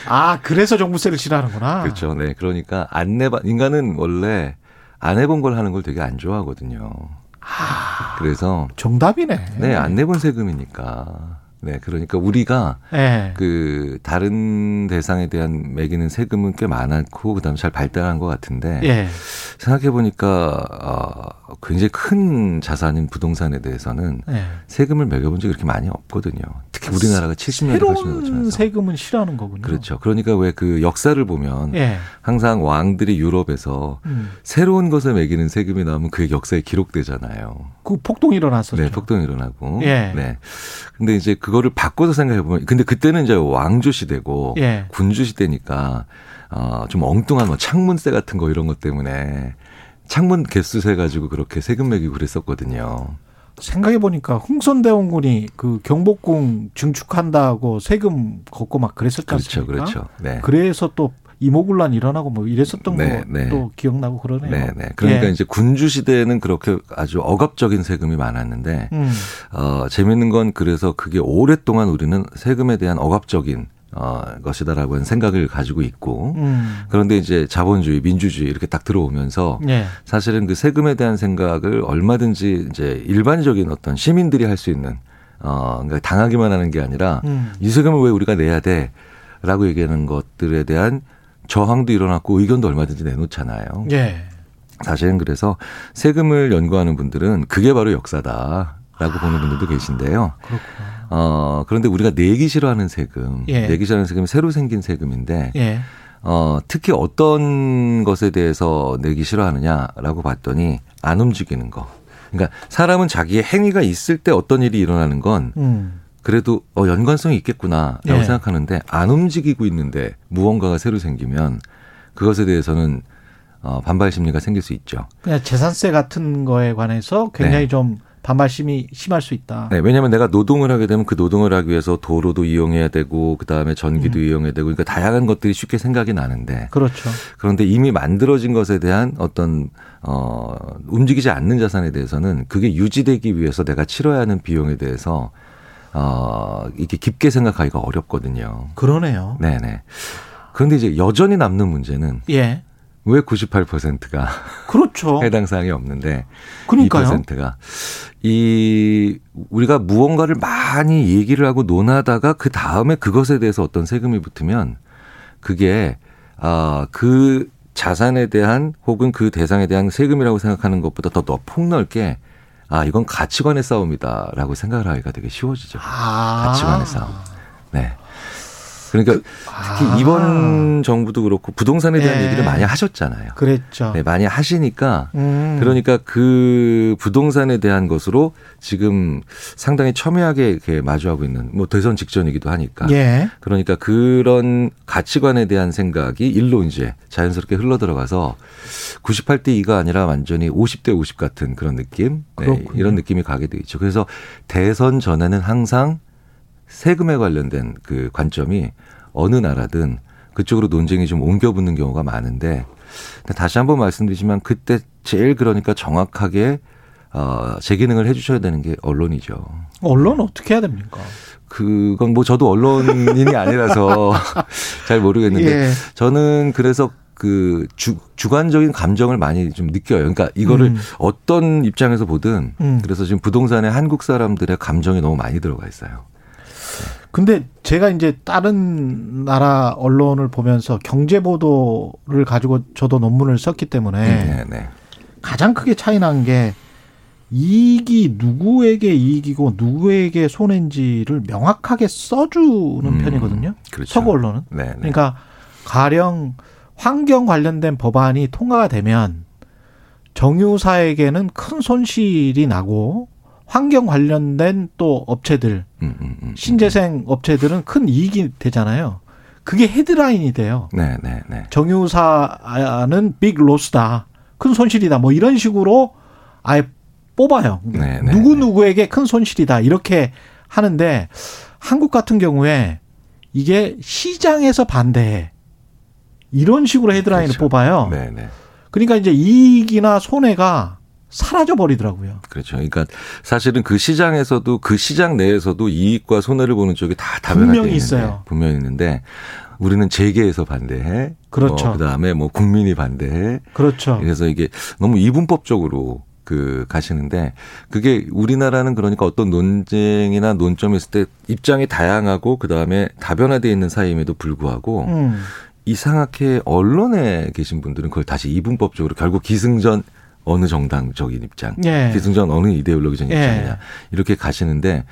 아, 그래서 종부세를 싫어하는구나. 그렇죠. 네. 그러니까 안 내봐 인간은 원래 안 해본 걸 하는 걸 되게 안 좋아하거든요. 아, 그래서 정답이네. 네, 안 내본 세금이니까. 네, 그러니까 우리가 네. 그 다른 대상에 대한 매기는 세금은 꽤 많았고 그다음에 잘 발달한 것 같은데 네. 생각해 보니까 어, 굉장히 큰 자산인 부동산에 대해서는 네. 세금을 매겨본 적이 그렇게 많이 없거든요. 특히 우리나라가 칠십 년대 새로운 세금은 싫어하는 거군요. 그렇죠. 그러니까 왜 그 역사를 보면 네. 항상 왕들이 유럽에서 음. 새로운 것에 매기는 세금이 나오면 그게 역사에 기록되잖아요. 그 폭동이 일어났었죠. 네, 폭동이 일어나고. 네. 네. 근데 이제 그 그거를 바꿔서 생각해보면 근데 그때는 이제 왕조 시대고 예. 군주 시대니까 어, 좀 엉뚱한 뭐 창문세 같은 거 이런 것 때문에 창문 개수 세 가지고 그렇게 세금 매기고 그랬었거든요. 생각해보니까 흥선대원군이 그 경복궁 증축한다고 세금 걷고 막 그랬었지 않습니까? 그렇죠, 그렇죠. 네. 그래서 또 이모군란 일어나고 뭐 이랬었던 네, 것도 네. 기억나고 그러네요. 네, 네. 그러니까 예. 이제 군주 시대에는 그렇게 아주 억압적인 세금이 많았는데 음. 어, 재밌는 건 그래서 그게 오랫동안 우리는 세금에 대한 억압적인 어, 것이다라고 하는 생각을 가지고 있고 음. 그런데 이제 자본주의, 민주주의 이렇게 딱 들어오면서 네. 사실은 그 세금에 대한 생각을 얼마든지 이제 일반적인 어떤 시민들이 할 수 있는 어, 그러니까 당하기만 하는 게 아니라 음. 이 세금을 왜 우리가 내야 돼라고 얘기하는 것들에 대한 저항도 일어났고 의견도 얼마든지 내놓잖아요. 네. 사실은 그래서 세금을 연구하는 분들은 그게 바로 역사다라고 아. 보는 분들도 계신데요. 그렇구나. 어, 그런데 우리가 내기 싫어하는 세금, 예. 내기 싫어하는 세금이 새로 생긴 세금인데 예. 어, 특히 어떤 것에 대해서 내기 싫어하느냐라고 봤더니 안 움직이는 거. 그러니까 사람은 자기의 행위가 있을 때 어떤 일이 일어나는 건 음. 그래도 어, 연관성이 있겠구나라고 예. 생각하는데 안 움직이고 있는데 무언가가 새로 생기면 그것에 대해서는 어, 반발 심리가 생길 수 있죠. 그냥 재산세 같은 거에 관해서 굉장히 네. 좀. 반발심이 심할 수 있다. 네, 왜냐하면 내가 노동을 하게 되면 그 노동을 하기 위해서 도로도 이용해야 되고 그다음에 전기도 음. 이용해야 되고 그러니까 다양한 것들이 쉽게 생각이 나는데 그렇죠. 그런데 이미 만들어진 것에 대한 어떤 어, 움직이지 않는 자산에 대해서는 그게 유지되기 위해서 내가 치러야 하는 비용에 대해서 어, 이렇게 깊게 생각하기가 어렵거든요. 그러네요. 네네. 그런데 이제 여전히 남는 문제는 예. 왜 구십팔 퍼센트가 그렇죠. 해당 사항이 없는데 그러니까요. 이 퍼센트가 이 우리가 무언가를 많이 얘기를 하고 논하다가 그 다음에 그것에 대해서 어떤 세금이 붙으면 그게 아, 그 자산에 대한 혹은 그 대상에 대한 세금이라고 생각하는 것보다 더, 더 폭넓게 아 이건 가치관의 싸움이다라고 생각을 하기가 되게 쉬워지죠. 아. 가치관의 싸움. 네. 그러니까 특히 아. 이번 정부도 그렇고 부동산에 대한 네. 얘기를 많이 하셨잖아요. 그랬죠. 네, 많이 하시니까 음. 그러니까 그 부동산에 대한 것으로 지금 상당히 첨예하게 이렇게 마주하고 있는 뭐 대선 직전이기도 하니까. 예. 그러니까 그런 가치관에 대한 생각이 일로 이제 자연스럽게 흘러들어가서 구십팔 대 이가 아니라 완전히 오십 대 오십 같은 그런 느낌. 네, 이런 느낌이 가게 돼 있죠. 그래서 대선 전에는 항상 세금에 관련된 그 관점이 어느 나라든 그쪽으로 논쟁이 좀 옮겨 붙는 경우가 많은데 다시 한번 말씀드리지만 그때 제일 그러니까 정확하게 어, 재기능을 해 주셔야 되는 게 언론이죠. 언론 어떻게 해야 됩니까? 그건 뭐 저도 언론인이 아니라서 잘 모르겠는데 예. 저는 그래서 그 주, 주관적인 감정을 많이 좀 느껴요. 그러니까 이거를 음. 어떤 입장에서 보든 음. 그래서 지금 부동산에 한국 사람들의 감정이 너무 많이 들어가 있어요. 근데 제가 이제 다른 나라 언론을 보면서 경제 보도를 가지고 저도 논문을 썼기 때문에 네, 네. 가장 크게 차이 난 게 이익이 누구에게 이익이고 누구에게 손해인지를 명확하게 써주는 음, 편이거든요. 그렇죠. 서구 언론은. 네, 네. 그러니까 가령 환경 관련된 법안이 통과가 되면 정유사에게는 큰 손실이 나고 환경 관련된 또 업체들, 음, 음, 음, 신재생 업체들은 큰 이익이 되잖아요. 그게 헤드라인이 돼요. 네, 네, 네. 정유사는 빅 로스다, 큰 손실이다, 뭐 이런 식으로 아예 뽑아요. 네, 네, 누구 누구에게 큰 손실이다 이렇게 하는데 한국 같은 경우에 이게 시장에서 반대해 이런 식으로 헤드라인을 그렇죠. 뽑아요. 네, 네. 그러니까 이제 이익이나 손해가 사라져버리더라고요. 그렇죠. 그러니까 사실은 그 시장에서도 그 시장 내에서도 이익과 손해를 보는 쪽이 다 다변화되어 분명히 있는데, 있어요. 분명히 있는데 우리는 재계에서 반대해. 그렇죠. 뭐 그다음에 뭐 국민이 반대해. 그렇죠. 그래서 이게 너무 이분법적으로 그 가시는데 그게 우리나라는 그러니까 어떤 논쟁이나 논점이 있을 때 입장이 다양하고 그다음에 다변화되어 있는 사이임에도 불구하고 음. 이상하게 언론에 계신 분들은 그걸 다시 이분법적으로 결국 기승전 어느 정당적인 입장, 예. 기승전 어느 이데올로기적인 예. 입장이냐 이렇게 가시는데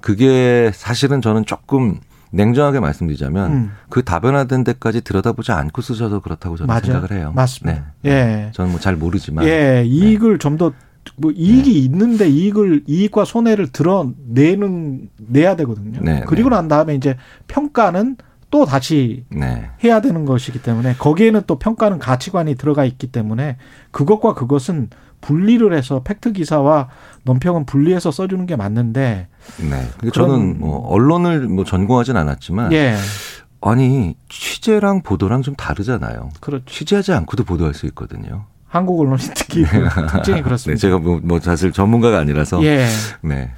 그게 사실은 저는 조금 냉정하게 말씀드리자면 음. 그 다변화된 데까지 들여다보지 않고 쓰셔서 그렇다고 저는 맞아요. 생각을 해요. 맞습니다. 네. 예. 저는 뭐 잘 모르지만 예. 이익을 네. 좀 더 뭐 이익이 네. 있는데 이익을 이익과 손해를 드러내는 내야 되거든요. 네. 그리고 난 다음에 이제 평가는 또 다시 네. 해야 되는 것이기 때문에 거기에는 또 평가는 가치관이 들어가 있기 때문에 그것과 그것은 분리를 해서 팩트 기사와 논평은 분리해서 써주는 게 맞는데. 네. 그런, 저는 뭐 언론을 뭐 전공하진 않았지만. 예. 아니, 취재랑 보도랑 좀 다르잖아요. 그렇죠. 취재하지 않고도 보도할 수 있거든요. 한국 언론이 특히 네. 특징이 그렇습니다. 네, 제가 뭐, 뭐 사실 전문가가 아니라서. 예. 네.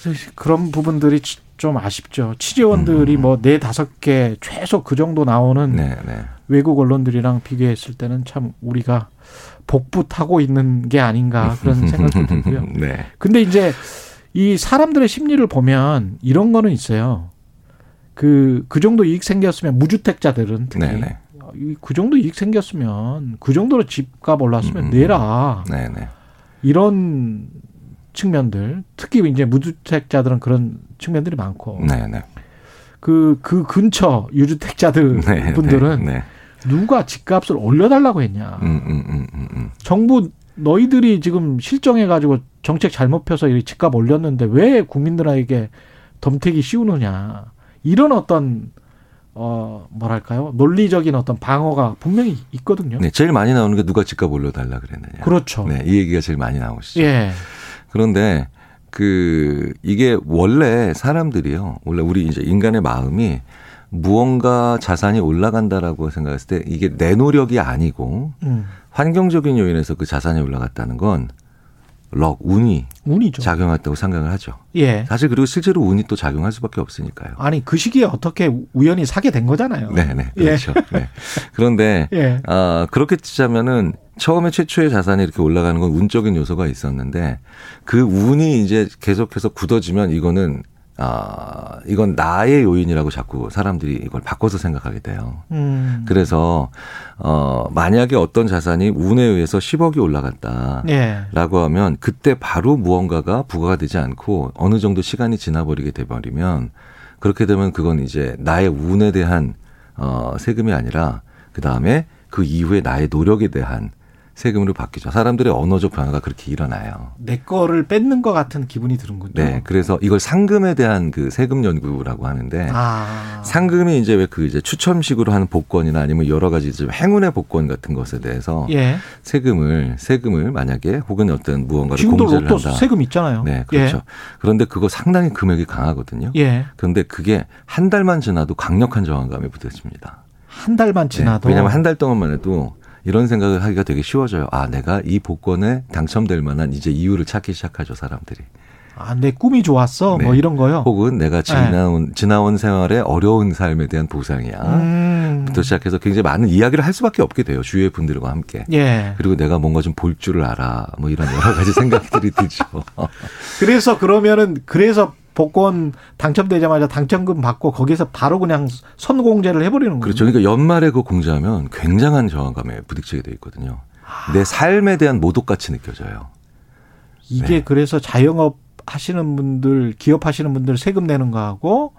그래서 그런 부분들이 좀 아쉽죠. 취재원들이 음. 뭐 네 다섯 개 최소 그 정도 나오는 네, 네. 외국 언론들이랑 비교했을 때는 참 우리가 복붙하고 있는 게 아닌가 그런 생각도 들고요. 네. 근데 이제 이 사람들의 심리를 보면 이런 거는 있어요. 그, 그 정도 이익 생겼으면 무주택자들은 특히 네네. 그 정도 이익 생겼으면 그 정도로 집값 올랐으면 음, 내라. 네네. 이런 측면들 특히 이제 무주택자들은 그런 측면들이 많고. 네네. 그, 그 근처 유주택자들 네네. 분들은 네네. 누가 집값을 올려달라고 했냐. 음, 음, 음, 음, 음. 정부 너희들이 지금 실정해가지고 정책 잘못 펴서 집값 올렸는데 왜 국민들에게 덤태기 씌우느냐. 이런 어떤 어 뭐랄까요? 논리적인 어떤 방어가 분명히 있거든요. 네, 제일 많이 나오는 게 누가 집값 올려달라 그랬느냐. 그렇죠. 네, 이 얘기가 제일 많이 나오시죠. 예. 그런데 그 이게 원래 사람들이요, 원래 우리 이제 인간의 마음이 무언가 자산이 올라간다라고 생각했을 때 이게 내 노력이 아니고 음. 환경적인 요인에서 그 자산이 올라갔다는 건. 럭, 운이 운이죠. 작용했다고 생각을 하죠. 예. 사실 그리고 실제로 운이 또 작용할 수밖에 없으니까요. 아니 그 시기에 어떻게 우연히 사게 된 거잖아요. 네네 그렇죠. 예. 네. 그런데 예. 어, 그렇게 치자면은 처음에 최초의 자산이 이렇게 올라가는 건 운적인 요소가 있었는데 그 운이 이제 계속해서 굳어지면 이거는 아, 이건 나의 요인이라고 자꾸 사람들이 이걸 바꿔서 생각하게 돼요. 음. 그래서 어, 만약에 어떤 자산이 운에 의해서 십억이 올라갔다라고 예. 하면 그때 바로 무언가가 부과가 되지 않고 어느 정도 시간이 지나버리게 돼버리면 그렇게 되면 그건 이제 나의 운에 대한 어, 세금이 아니라 그다음에 그 이후에 나의 노력에 대한 세금으로 바뀌죠. 사람들의 언어적 변화가 그렇게 일어나요. 내 거를 뺏는 것 같은 기분이 드는군요. 네, 그래서 이걸 상금에 대한 그 세금 연구라고 하는데 아. 상금이 이제 왜 그 이제 추첨식으로 하는 복권이나 아니면 여러 가지 이제 행운의 복권 같은 것에 대해서 예. 세금을 세금을 만약에 혹은 어떤 무언가를 공제를 한다. 세금 있잖아요. 네, 그렇죠. 예. 그런데 그거 상당히 금액이 강하거든요. 예. 그런데 그게 한 달만 지나도 강력한 저항감이 붙어집니다. 한 달만 지나도. 네, 왜냐하면 한 달 동안만 해도. 이런 생각을 하기가 되게 쉬워져요. 아, 내가 이 복권에 당첨될 만한 이제 이유를 찾기 시작하죠, 사람들이. 아, 내 꿈이 좋았어? 네. 뭐 이런 거요? 혹은 내가 지나온, 네. 지나온 생활의 어려운 삶에 대한 보상이야. 음. 부터 시작해서 굉장히 많은 이야기를 할 수밖에 없게 돼요. 주위의 분들과 함께. 예. 그리고 내가 뭔가 좀 볼 줄을 알아. 뭐 이런 여러 가지 생각들이 들죠. 그래서 그러면은, 그래서 복권 당첨되자마자 당첨금 받고 거기서 바로 그냥 선공제를 해버리는 거죠. 그렇죠. 그러니까 연말에 그 공제하면 굉장한 저항감에 부딪히게 돼 있거든요. 아. 내 삶에 대한 모독같이 느껴져요. 이게 네. 그래서 자영업 하시는 분들, 기업 하시는 분들 세금 내는 거하고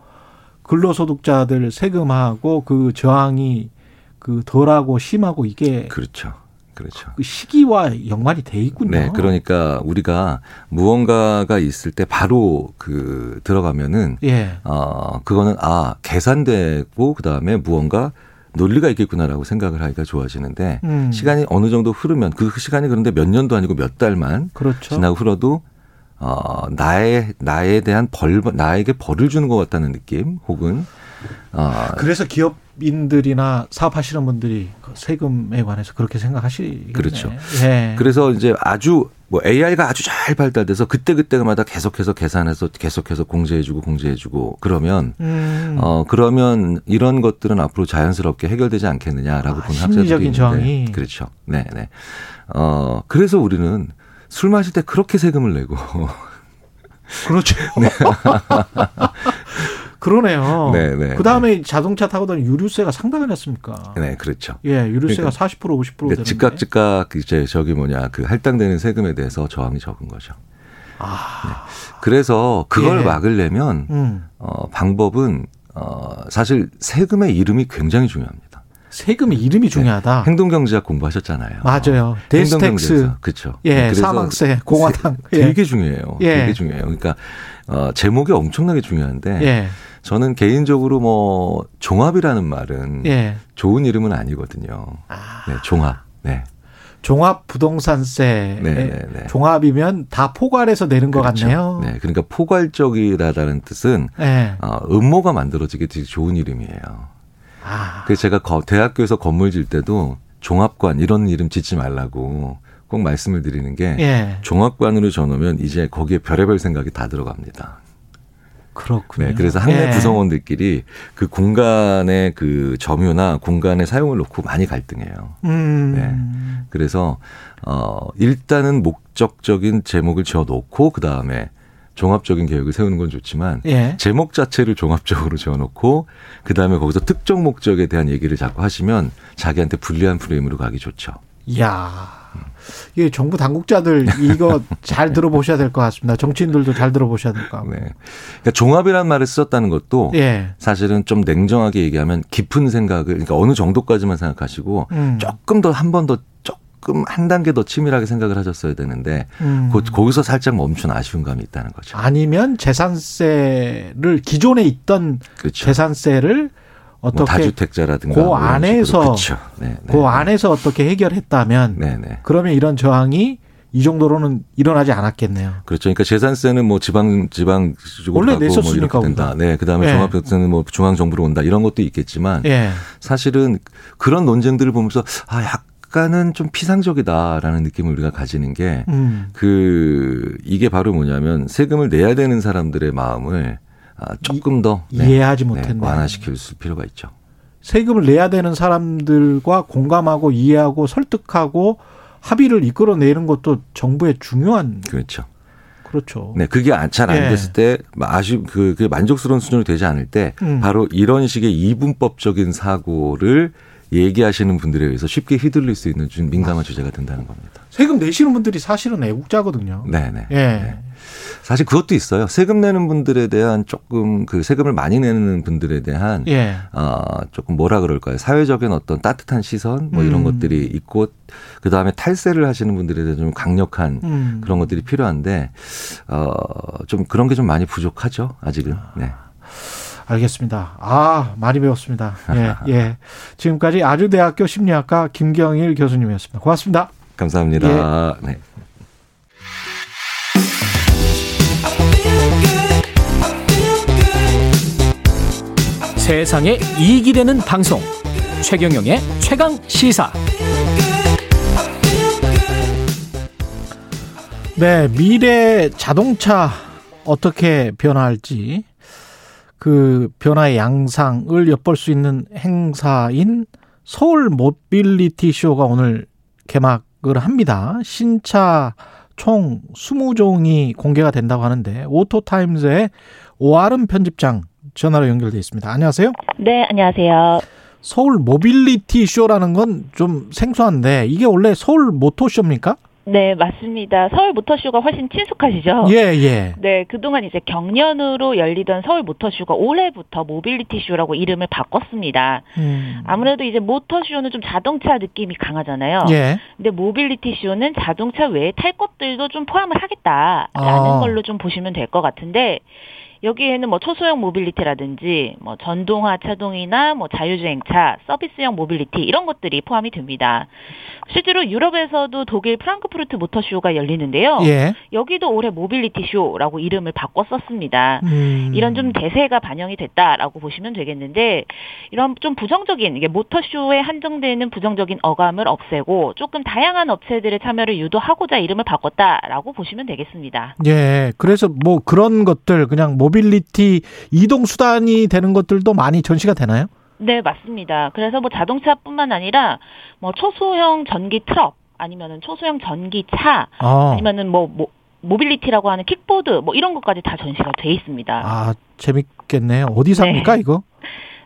근로소득자들 세금하고 그 저항이 그 덜하고 심하고 이게. 그렇죠. 그렇죠. 그 시기와 연관이 돼 있군요. 네, 그러니까 우리가 무언가가 있을 때 바로 그 들어가면은, 예, 어, 그거는 아 계산되고 그 다음에 무언가 논리가 있겠구나라고 생각을 하기가 좋아지는데 음. 시간이 어느 정도 흐르면 그 시간이 그런데 몇 년도 아니고 몇 달만 그렇죠. 지나고 흘러도 어, 나의 나에 대한 벌 나에게 벌을 주는 것 같다는 느낌 혹은 어, 그래서 기업 인들이나 사업하시는 분들이 세금에 관해서 그렇게 생각하시겠네요. 그렇죠. 예. 그래서 이제 아주 뭐 에이아이가 아주 잘 발달돼서 그때그때마다 계속해서 계산해서 계속해서 공제해주고 공제해주고 그러면 음. 어 그러면 이런 것들은 앞으로 자연스럽게 해결되지 않겠느냐라고 보는 아, 학자들이 있는데. 심리적인 저항이. 그렇죠. 네, 네. 어 그래서 우리는 술 마실 때 그렇게 세금을 내고. 그렇죠. 네. 그러네요. 네네. 그 다음에 자동차 타고 다니는 유류세가 상당히 났습니까? 네, 그렇죠. 예, 유류세가 그러니까, 사십 퍼센트, 오십 퍼센트 그러니까 되는데. 즉각 즉각 이제 저기 뭐냐 그 할당되는 세금에 대해서 저항이 적은 거죠. 아, 네. 그래서 그걸 예. 막으려면 음. 어, 방법은 어, 사실 세금의 이름이 굉장히 중요합니다. 세금의 이름이 중요하다. 네. 행동경제학 공부하셨잖아요. 맞아요. 데이스텍스. 그렇죠. 예, 사망세, 공화당. 예. 되게 중요해요. 예. 되게 중요해요. 그러니까 어, 제목이 엄청나게 중요한데 예. 저는 개인적으로 뭐 종합이라는 말은 예. 좋은 이름은 아니거든요. 아. 네, 종합. 네. 종합부동산세, 네네네. 종합이면 다 포괄해서 내는 그렇죠. 것 같네요. 네, 그러니까 포괄적이라는 뜻은 네. 어, 음모가 만들어지게 되게 좋은 이름이에요. 아. 그래서 제가 대학교에서 건물 질 때도 종합관 이런 이름 짓지 말라고 꼭 말씀을 드리는 게 예. 종합관으로 져놓으면 이제 거기에 별의별 생각이 다 들어갑니다. 그렇군요. 네, 그래서 학내 예. 구성원들끼리 그 공간의 그 점유나 공간의 사용을 놓고 많이 갈등해요. 음. 네, 그래서 어, 일단은 목적적인 제목을 지어놓고 그 다음에 종합적인 계획을 세우는 건 좋지만 예. 제목 자체를 종합적으로 지어놓고 그 다음에 거기서 특정 목적에 대한 얘기를 자꾸 하시면 자기한테 불리한 프레임으로 가기 좋죠. 이야. 예, 정부 당국자들 이거 잘 들어보셔야 될 것 같습니다. 정치인들도 잘 들어보셔야 될 것 같습니다. 네. 그러니까 종합이라는 말을 썼다는 것도 예. 사실은 좀 냉정하게 얘기하면 깊은 생각을 그러니까 어느 정도까지만 생각하시고 음. 조금 더 한 번 더 조금 한 단계 더 치밀하게 생각을 하셨어야 되는데 음. 고, 거기서 살짝 멈춘 아쉬운 감이 있다는 거죠. 아니면 재산세를 기존에 있던 그렇죠. 재산세를 어떻게 뭐 다주택자라든가 그 안에서 네, 네. 그 안에서 어떻게 해결했다면 네, 네. 그러면 이런 저항이 이 정도로는 일어나지 않았겠네요. 그렇죠. 그러니까 재산세는 뭐 지방 지방 쪽으로 원래 냈었으니까 뭐 된다. 네, 그다음에 네. 종합세는 뭐 중앙 정부로 온다 이런 것도 있겠지만 네. 사실은 그런 논쟁들을 보면서 아 약간은 좀 피상적이다라는 느낌을 우리가 가지는 게 그 음. 이게 바로 뭐냐면 세금을 내야 되는 사람들의 마음을 아, 조금 더 네, 이해하지 못했네. 네, 완화시킬 필요가 있죠. 세금을 내야 되는 사람들과 공감하고 이해하고 설득하고 합의를 이끌어내는 것도 정부의 중요한 그렇죠. 그렇죠. 네, 그게 잘 안 됐을 때 아쉬 그 만족스러운 수준이 되지 않을 때 음. 바로 이런 식의 이분법적인 사고를 얘기하시는 분들에 의해서 쉽게 휘둘릴 수 있는 좀 민감한 주제가 된다는 겁니다. 세금 내시는 분들이 사실은 애국자거든요. 네네. 예. 네. 사실 그것도 있어요. 세금 내는 분들에 대한 조금 그 세금을 많이 내는 분들에 대한 예. 어, 조금 뭐라 그럴까요? 사회적인 어떤 따뜻한 시선 뭐 이런 음. 것들이 있고 그다음에 탈세를 하시는 분들에 대한 좀 강력한 음. 그런 것들이 필요한데 어, 좀 그런 게 좀 많이 부족하죠. 아직은. 네. 알겠습니다. 아, 많이 배웠습니다. 예, 예. 지금까지 아주대학교 심리학과 김경일 교수님이었습니다. 고맙습니다. 감사합니다. 예. 네. 세상에 이익이 되는 방송 최경영의 최강 시사. 네, 미래 자동차 어떻게 변화할지 그 변화의 양상을 엿볼 수 있는 행사인 서울 모빌리티 쇼가 오늘 개막을 합니다. 신차 총 이십 종이 공개가 된다고 하는데 오토타임즈의 오아름 편집장 전화로 연결돼 있습니다. 안녕하세요. 네, 안녕하세요. 서울 모빌리티 쇼라는 건 좀 생소한데 이게 원래 서울 모토쇼입니까? 네, 맞습니다. 서울 모터쇼가 훨씬 친숙하시죠? 예, 예. 네, 그동안 이제 경년으로 열리던 서울 모터쇼가 올해부터 모빌리티쇼라고 이름을 바꿨습니다. 음. 아무래도 이제 모터쇼는 좀 자동차 느낌이 강하잖아요. 예. 근데 모빌리티쇼는 자동차 외에 탈 것들도 좀 포함을 하겠다라는 아. 걸로 좀 보시면 될 것 같은데, 여기에는 뭐 초소형 모빌리티라든지 뭐 전동화 차종이나 뭐 자율주행차, 서비스형 모빌리티 이런 것들이 포함이 됩니다. 실제로 유럽에서도 독일 프랑크푸르트 모터쇼가 열리는데요. 예. 여기도 올해 모빌리티쇼라고 이름을 바꿔 썼습니다. 음. 이런 좀 대세가 반영이 됐다라고 보시면 되겠는데, 이런 좀 부정적인 이게 모터쇼에 한정되는 부정적인 어감을 없애고 조금 다양한 업체들의 참여를 유도하고자 이름을 바꿨다라고 보시면 되겠습니다. 예. 그래서 뭐 그런 것들 그냥 모빌 모빌리티 이동 수단이 되는 것들도 많이 전시가 되나요? 네, 맞습니다. 그래서 뭐 자동차뿐만 아니라 뭐 초소형 전기 트럭 아니면은 초소형 전기차 아. 아니면은 뭐, 뭐 모빌리티라고 하는 킥보드 뭐 이런 것까지 다 전시가 돼 있습니다. 아, 재밌겠네요. 어디서 합니까, 네. 이거?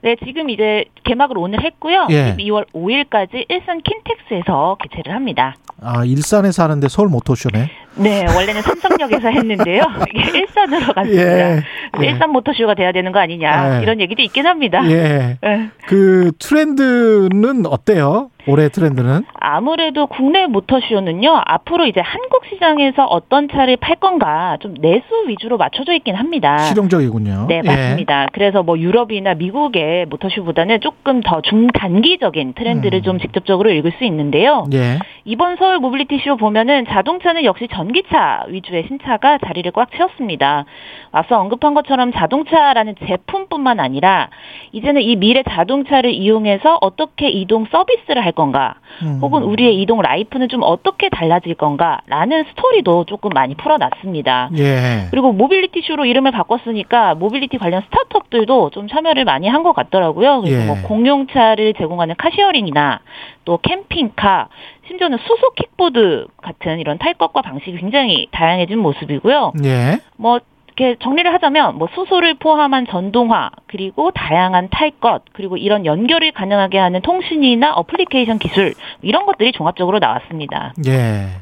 네, 지금 이제 개막을 오늘 했고요. 예. 십이월 오일까지 일산 킨텍스에서 개최를 합니다. 아, 일산에서 하는데 서울 모토쇼네? 네, 원래는 삼성역에서 했는데요. 이게 일산으로 갔습니다. 예. 예. 일산 모터쇼가 돼야 되는 거 아니냐, 예. 이런 얘기도 있긴 합니다. 예. 예. 그 트렌드는 어때요? 올해 트렌드는? 아무래도 국내 모터쇼는요, 앞으로 이제 한국 시장에서 어떤 차를 팔 건가, 좀 내수 위주로 맞춰져 있긴 합니다. 실용적이군요. 네, 맞습니다. 예. 그래서 뭐 유럽이나 미국의 모터쇼보다는 조금 더 중단기적인 트렌드를 음. 좀 직접적으로 읽을 수 있는데요. 예. 이번 서울 모빌리티쇼 보면은 자동차는 역시 전기차 위주의 신차가 자리를 꽉 채웠습니다. 앞서 언급한 것처럼 자동차라는 제품뿐만 아니라 이제는 이 미래 자동차를 이용해서 어떻게 이동 서비스를 할 건가, 음. 혹은 우리의 이동 라이프는 좀 어떻게 달라질 건가라는 스토리도 조금 많이 풀어놨습니다. 예. 그리고 모빌리티 쇼로 이름을 바꿨으니까 모빌리티 관련 스타트업들도 좀 참여를 많이 한 것 같더라고요. 그래서 예. 뭐 공용차를 제공하는 카시어링이나 또 캠핑카, 심지어는 수소 킥보드 같은 이런 탈것과 방식이 굉장히 다양해진 모습이고요. 예. 뭐 이렇게 정리를 하자면 뭐 수소를 포함한 전동화, 그리고 다양한 탈것, 그리고 이런 연결을 가능하게 하는 통신이나 어플리케이션 기술, 이런 것들이 종합적으로 나왔습니다. 예.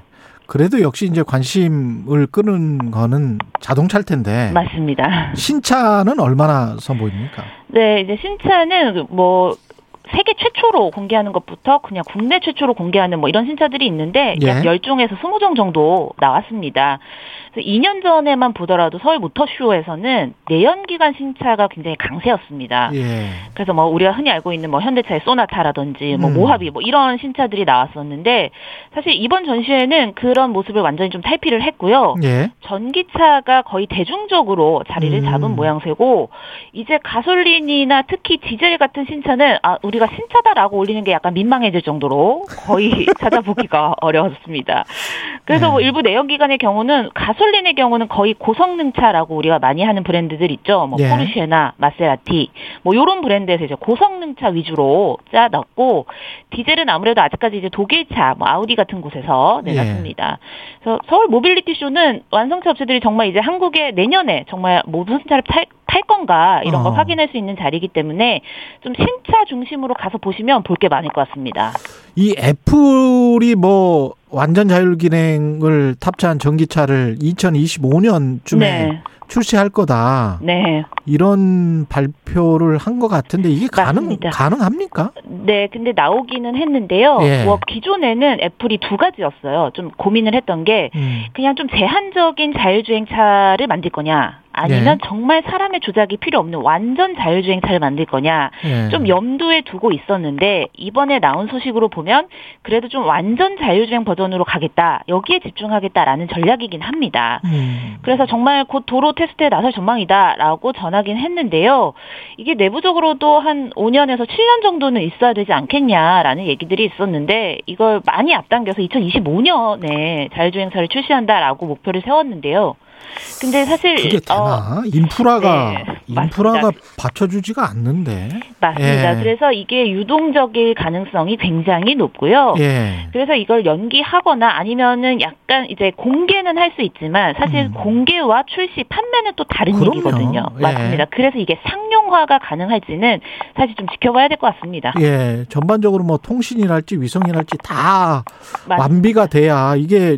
그래도 역시 이제 관심을 끄는 거는 자동차일 텐데. 맞습니다. 신차는 얼마나 선보입니까? 네, 이제 신차는 뭐 세계 최초로 공개하는 것부터 그냥 국내 최초로 공개하는 뭐 이런 신차들이 있는데 예. 약 열 종에서 스무 종 정도 나왔습니다. 그래서 이 년 전에만 보더라도 서울 모터쇼에서는 내연기관 신차가 굉장히 강세였습니다. 예. 그래서 뭐 우리가 흔히 알고 있는 뭐 현대차의 쏘나타라든지 뭐 음. 모하비 뭐 이런 신차들이 나왔었는데, 사실 이번 전시회는 그런 모습을 완전히 좀 탈피를 했고요. 예. 전기차가 거의 대중적으로 자리를 음. 잡은 모양새고, 이제 가솔린이나 특히 디젤 같은 신차는 아 우리 우리가 신차다라고 올리는 게 약간 민망해질 정도로 거의 찾아보기가 어려웠습니다. 그래서 네. 뭐 일부 내연기관의 경우는, 가솔린의 경우는 거의 고성능차라고 우리가 많이 하는 브랜드들 있죠. 뭐 네. 포르쉐나 마세라티 뭐 이런 브랜드에서 이제 고성능차 위주로 짜놨고, 디젤은 아무래도 아직까지 이제 독일차, 뭐 아우디 같은 곳에서 내놨습니다. 네. 그래서 서울 모빌리티 쇼는 완성차 업체들이 정말 이제 한국에 내년에 정말 무슨 차를 탈 탈 건가 이런 걸 어. 확인할 수 있는 자리이기 때문에 좀 신차 중심으로 가서 보시면 볼 게 많을 것 같습니다. 이 애플이 뭐 완전 자율기능을 탑재한 전기차를 이천이십오 년쯤에 네. 출시할 거다. 네. 이런 발표를 한 것 같은데 이게 가능, 가능합니까? 네. 근데 나오기는 했는데요. 예. 뭐 기존에는 애플이 두 가지였어요. 좀 고민을 했던 게 음. 그냥 좀 제한적인 자율주행차를 만들 거냐, 아니면 예. 정말 사람의 조작이 필요 없는 완전 자율주행차를 만들 거냐, 예. 좀 염두에 두고 있었는데 이번에 나온 소식으로 보면 그래도 좀 완전 자율주행 버전으로 가겠다, 여기에 집중하겠다라는 전략이긴 합니다. 음. 그래서 정말 곧 도로 테스트에 나설 전망이다라고 전하긴 했는데요. 이게 내부적으로도 한 오 년에서 칠 년 정도는 있어야 되지 않겠냐라는 얘기들이 있었는데, 이걸 많이 앞당겨서 이천이십오 년에 자율주행차를 출시한다라고 목표를 세웠는데요. 근데 사실 그게 되나? 어, 인프라가 네, 인프라가 받쳐주지가 않는데. 맞습니다. 예. 그래서 이게 유동적일 가능성이 굉장히 높고요. 예. 그래서 이걸 연기하거나 아니면은 약간 이제 공개는 할 수 있지만 사실 음. 공개와 출시 판매는 또 다른 그럼요. 얘기거든요. 예. 맞습니다. 그래서 이게 상용화가 가능할지는 사실 좀 지켜봐야 될 것 같습니다. 예, 전반적으로 뭐 통신이랄지 위성이랄지 다 맞습니다. 완비가 돼야 이게.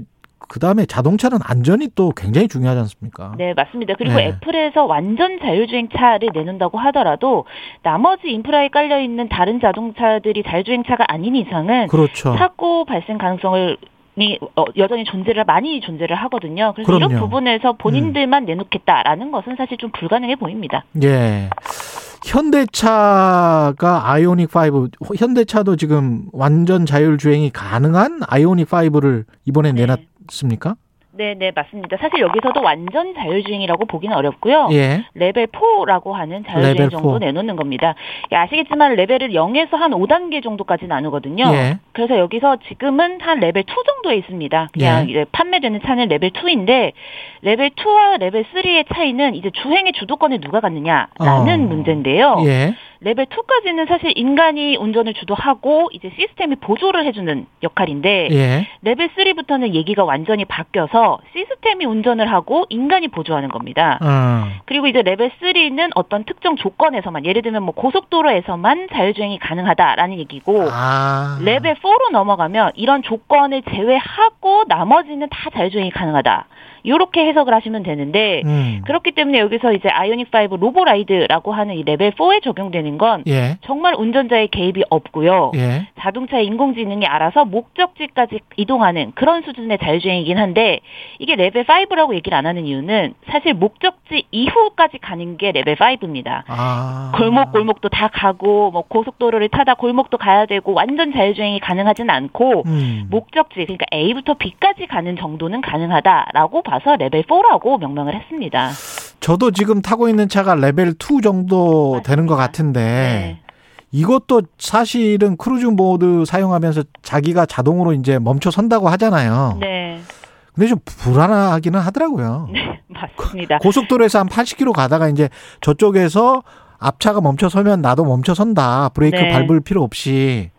그다음에 자동차는 안전이 또 굉장히 중요하지 않습니까? 네, 맞습니다. 그리고 네. 애플에서 완전 자율주행차를 내놓는다고 하더라도 나머지 인프라에 깔려있는 다른 자동차들이 자율주행차가 아닌 이상은 그렇죠. 사고 발생 가능성을 여전히 존재를 많이 존재를 하거든요. 그래서 그럼요. 이런 부분에서 본인들만 음. 내놓겠다라는 것은 사실 좀 불가능해 보입니다. 예. 현대차가 아이오닉 파이브, 현대차도 지금 완전 자율주행이 가능한 아이오닉 파이브를 이번에 네. 내놨습니까? 네, 네, 맞습니다. 사실 여기서도 완전 자율주행이라고 보기는 어렵고요. 예. 레벨 포라고 하는 자율주행 레벨 정도 내놓는 겁니다. 아시겠지만 레벨을 영에서 한 오 단계 정도까지 나누거든요. 예. 그래서 여기서 지금은 한 레벨 투 정도에 있습니다. 그냥 예. 이제 판매되는 차는 레벨 투인데 레벨 투와 레벨 쓰리의 차이는 이제 주행의 주도권을 누가 갖느냐라는 어. 문제인데요. 예. 레벨 투까지는 사실 인간이 운전을 주도하고 이제 시스템이 보조를 해주는 역할인데 예. 레벨 쓰리부터는 얘기가 완전히 바뀌어서 시스템이 운전을 하고 인간이 보조하는 겁니다. 음. 그리고 이제 레벨 쓰리는 어떤 특정 조건에서만, 예를 들면 뭐 고속도로에서만 자율주행이 가능하다라는 얘기고 아. 레벨 포로 넘어가면 이런 조건을 제외하고 나머지는 다 자율주행이 가능하다. 이렇게 해석을 하시면 되는데 음. 그렇기 때문에 여기서 이제 아이오닉 파이브 로보라이드라고 하는 이 레벨 포에 적용되는 건 예. 정말 운전자의 개입이 없고요. 예. 자동차의 인공지능이 알아서 목적지까지 이동하는 그런 수준의 자율주행이긴 한데 이게 레벨 파이브라고 얘기를 안 하는 이유는 사실 목적지 이후까지 가는 게 레벨 파이브입니다. 아. 골목 골목도 다 가고 뭐 고속도로를 타다 골목도 가야 되고 완전 자율주행이 가능하진 않고 음. 목적지 그러니까 A부터 B까지 가는 정도는 가능하다라고 봐서 레벨 포라고 명명을 했습니다. 저도 지금 타고 있는 차가 레벨 투 정도 맞습니다. 되는 것 같은데 네. 이것도 사실은 크루즈 모드 사용하면서 자기가 자동으로 이제 멈춰 선다고 하잖아요. 네. 근데 좀 불안하기는 하더라고요. 네, 맞습니다. 고속도로에서 한 팔십 킬로미터 가다가 이제 저쪽에서 앞차가 멈춰 서면 나도 멈춰 선다. 브레이크 네. 밟을 필요 없이.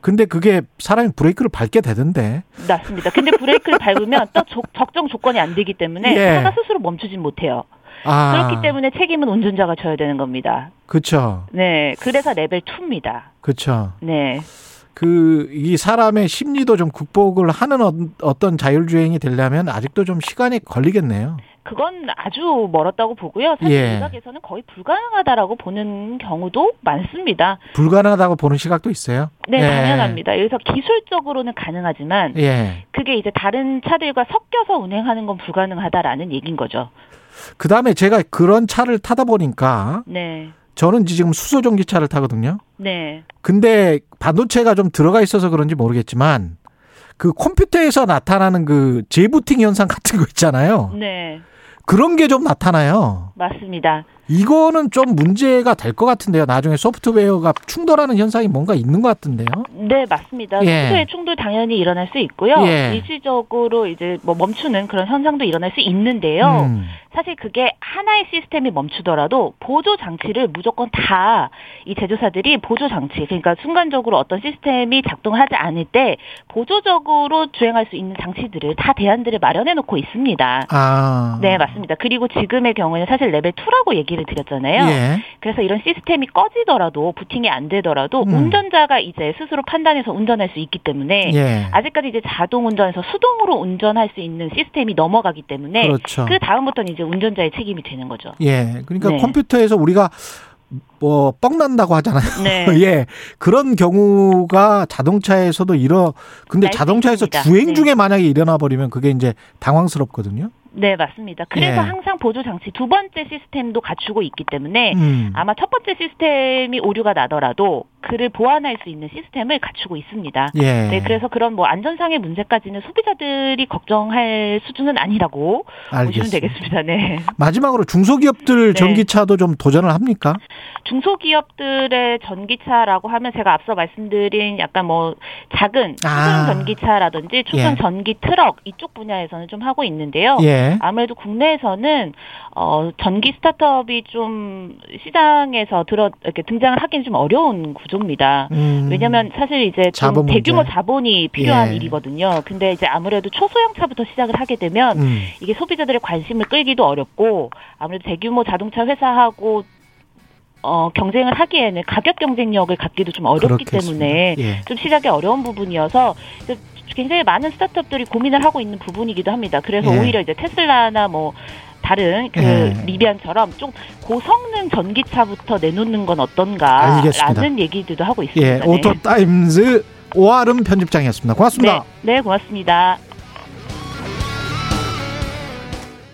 근데 그게 사람이 브레이크를 밟게 되던데. 맞습니다. 근데 브레이크를 밟으면 또 조, 적정 조건이 안 되기 때문에 예. 차가 스스로 멈추진 못해요. 아. 그렇기 때문에 책임은 운전자가 져야 되는 겁니다. 그렇죠. 네, 그래서 레벨 투입니다. 그렇죠. 네. 그 이 사람의 심리도 좀 극복을 하는 어, 어떤 자율주행이 되려면 아직도 좀 시간이 걸리겠네요. 그건 아주 멀었다고 보고요. 사실 예. 시각에서는 거의 불가능하다라고 보는 경우도 많습니다. 불가능하다고 보는 시각도 있어요? 네, 예. 당연합니다. 여기서 기술적으로는 가능하지만 예. 그게 이제 다른 차들과 섞여서 운행하는 건 불가능하다라는 얘기인 거죠. 그다음에 제가 그런 차를 타다 보니까 네. 저는 지금 수소전기차를 타거든요. 네. 근데 반도체가 좀 들어가 있어서 그런지 모르겠지만 그 컴퓨터에서 나타나는 그 재부팅 현상 같은 거 있잖아요. 네. 그런 게 좀 나타나요. 맞습니다. 이거는 좀 문제가 될 것 같은데요. 나중에 소프트웨어가 충돌하는 현상이 뭔가 있는 것 같은데요. 네, 맞습니다. 예. 소프트웨어 충돌 당연히 일어날 수 있고요. 예. 일시적으로 이제 뭐 멈추는 그런 현상도 일어날 수 있는데요. 음. 사실 그게 하나의 시스템이 멈추더라도 보조 장치를 무조건 다 이 제조사들이 보조 장치, 그러니까 순간적으로 어떤 시스템이 작동하지 않을 때 보조적으로 주행할 수 있는 장치들을 다 대안들을 마련해 놓고 있습니다. 아. 네, 맞습니다. 그리고 지금의 경우에는 사실 레벨 투라고 얘기를 드렸잖아요. 예. 그래서 이런 시스템이 꺼지더라도 부팅이 안 되더라도 음. 운전자가 이제 스스로 판단해서 운전할 수 있기 때문에 예. 아직까지 이제 자동 운전에서 수동으로 운전할 수 있는 시스템이 넘어가기 때문에 그렇죠. 그 다음부터는 이제 운전자의 책임이 되는 거죠. 예, 그러니까 네. 컴퓨터에서 우리가 뭐 뻥난다고 하잖아요. 네. 예, 그런 경우가 자동차에서도 일어. 근데 자동차에서 있습니다. 주행 네. 중에 만약에 일어나 버리면 그게 이제 당황스럽거든요. 네, 맞습니다. 그래서 예. 항상 보조장치 두 번째 시스템도 갖추고 있기 때문에 음. 아마 첫 번째 시스템이 오류가 나더라도 그를 보완할 수 있는 시스템을 갖추고 있습니다. 예. 네, 그래서 그런 뭐 안전상의 문제까지는 소비자들이 걱정할 수준은 아니라고 알겠습니다. 보시면 되겠습니다. 네. 마지막으로 중소기업들 네. 전기차도 좀 도전을 합니까? 중소기업들의 전기차라고 하면 제가 앞서 말씀드린 약간 뭐 작은 소형 아. 전기차라든지 중형 예. 전기 트럭 이쪽 분야에서는 좀 하고 있는데요. 예. 아무래도 국내에서는 어, 전기 스타트업이 좀 시장에서 들어 이렇게 등장을 하긴 좀 어려운 구조입니다. 음, 왜냐하면 사실 이제 좀 대규모 자본이 필요한 예. 일이거든요. 근데 이제 아무래도 초소형차부터 시작을 하게 되면 음. 이게 소비자들의 관심을 끌기도 어렵고 아무래도 대규모 자동차 회사하고 어, 경쟁을 하기에는 가격 경쟁력을 갖기도 좀 어렵기 그렇겠습니다. 때문에 예. 좀 시작이 어려운 부분이어서. 굉장히 많은 스타트업들이 고민을 하고 있는 부분이기도 합니다. 그래서 예. 오히려 이제 테슬라나 뭐 다른 그 예. 리비안처럼 좀 고성능 전기차부터 내놓는 건 어떤가라는 알겠습니다. 얘기들도 하고 있습니다. 예, 오토타임즈 오아름 편집장이었습니다. 고맙습니다. 네, 네 고맙습니다.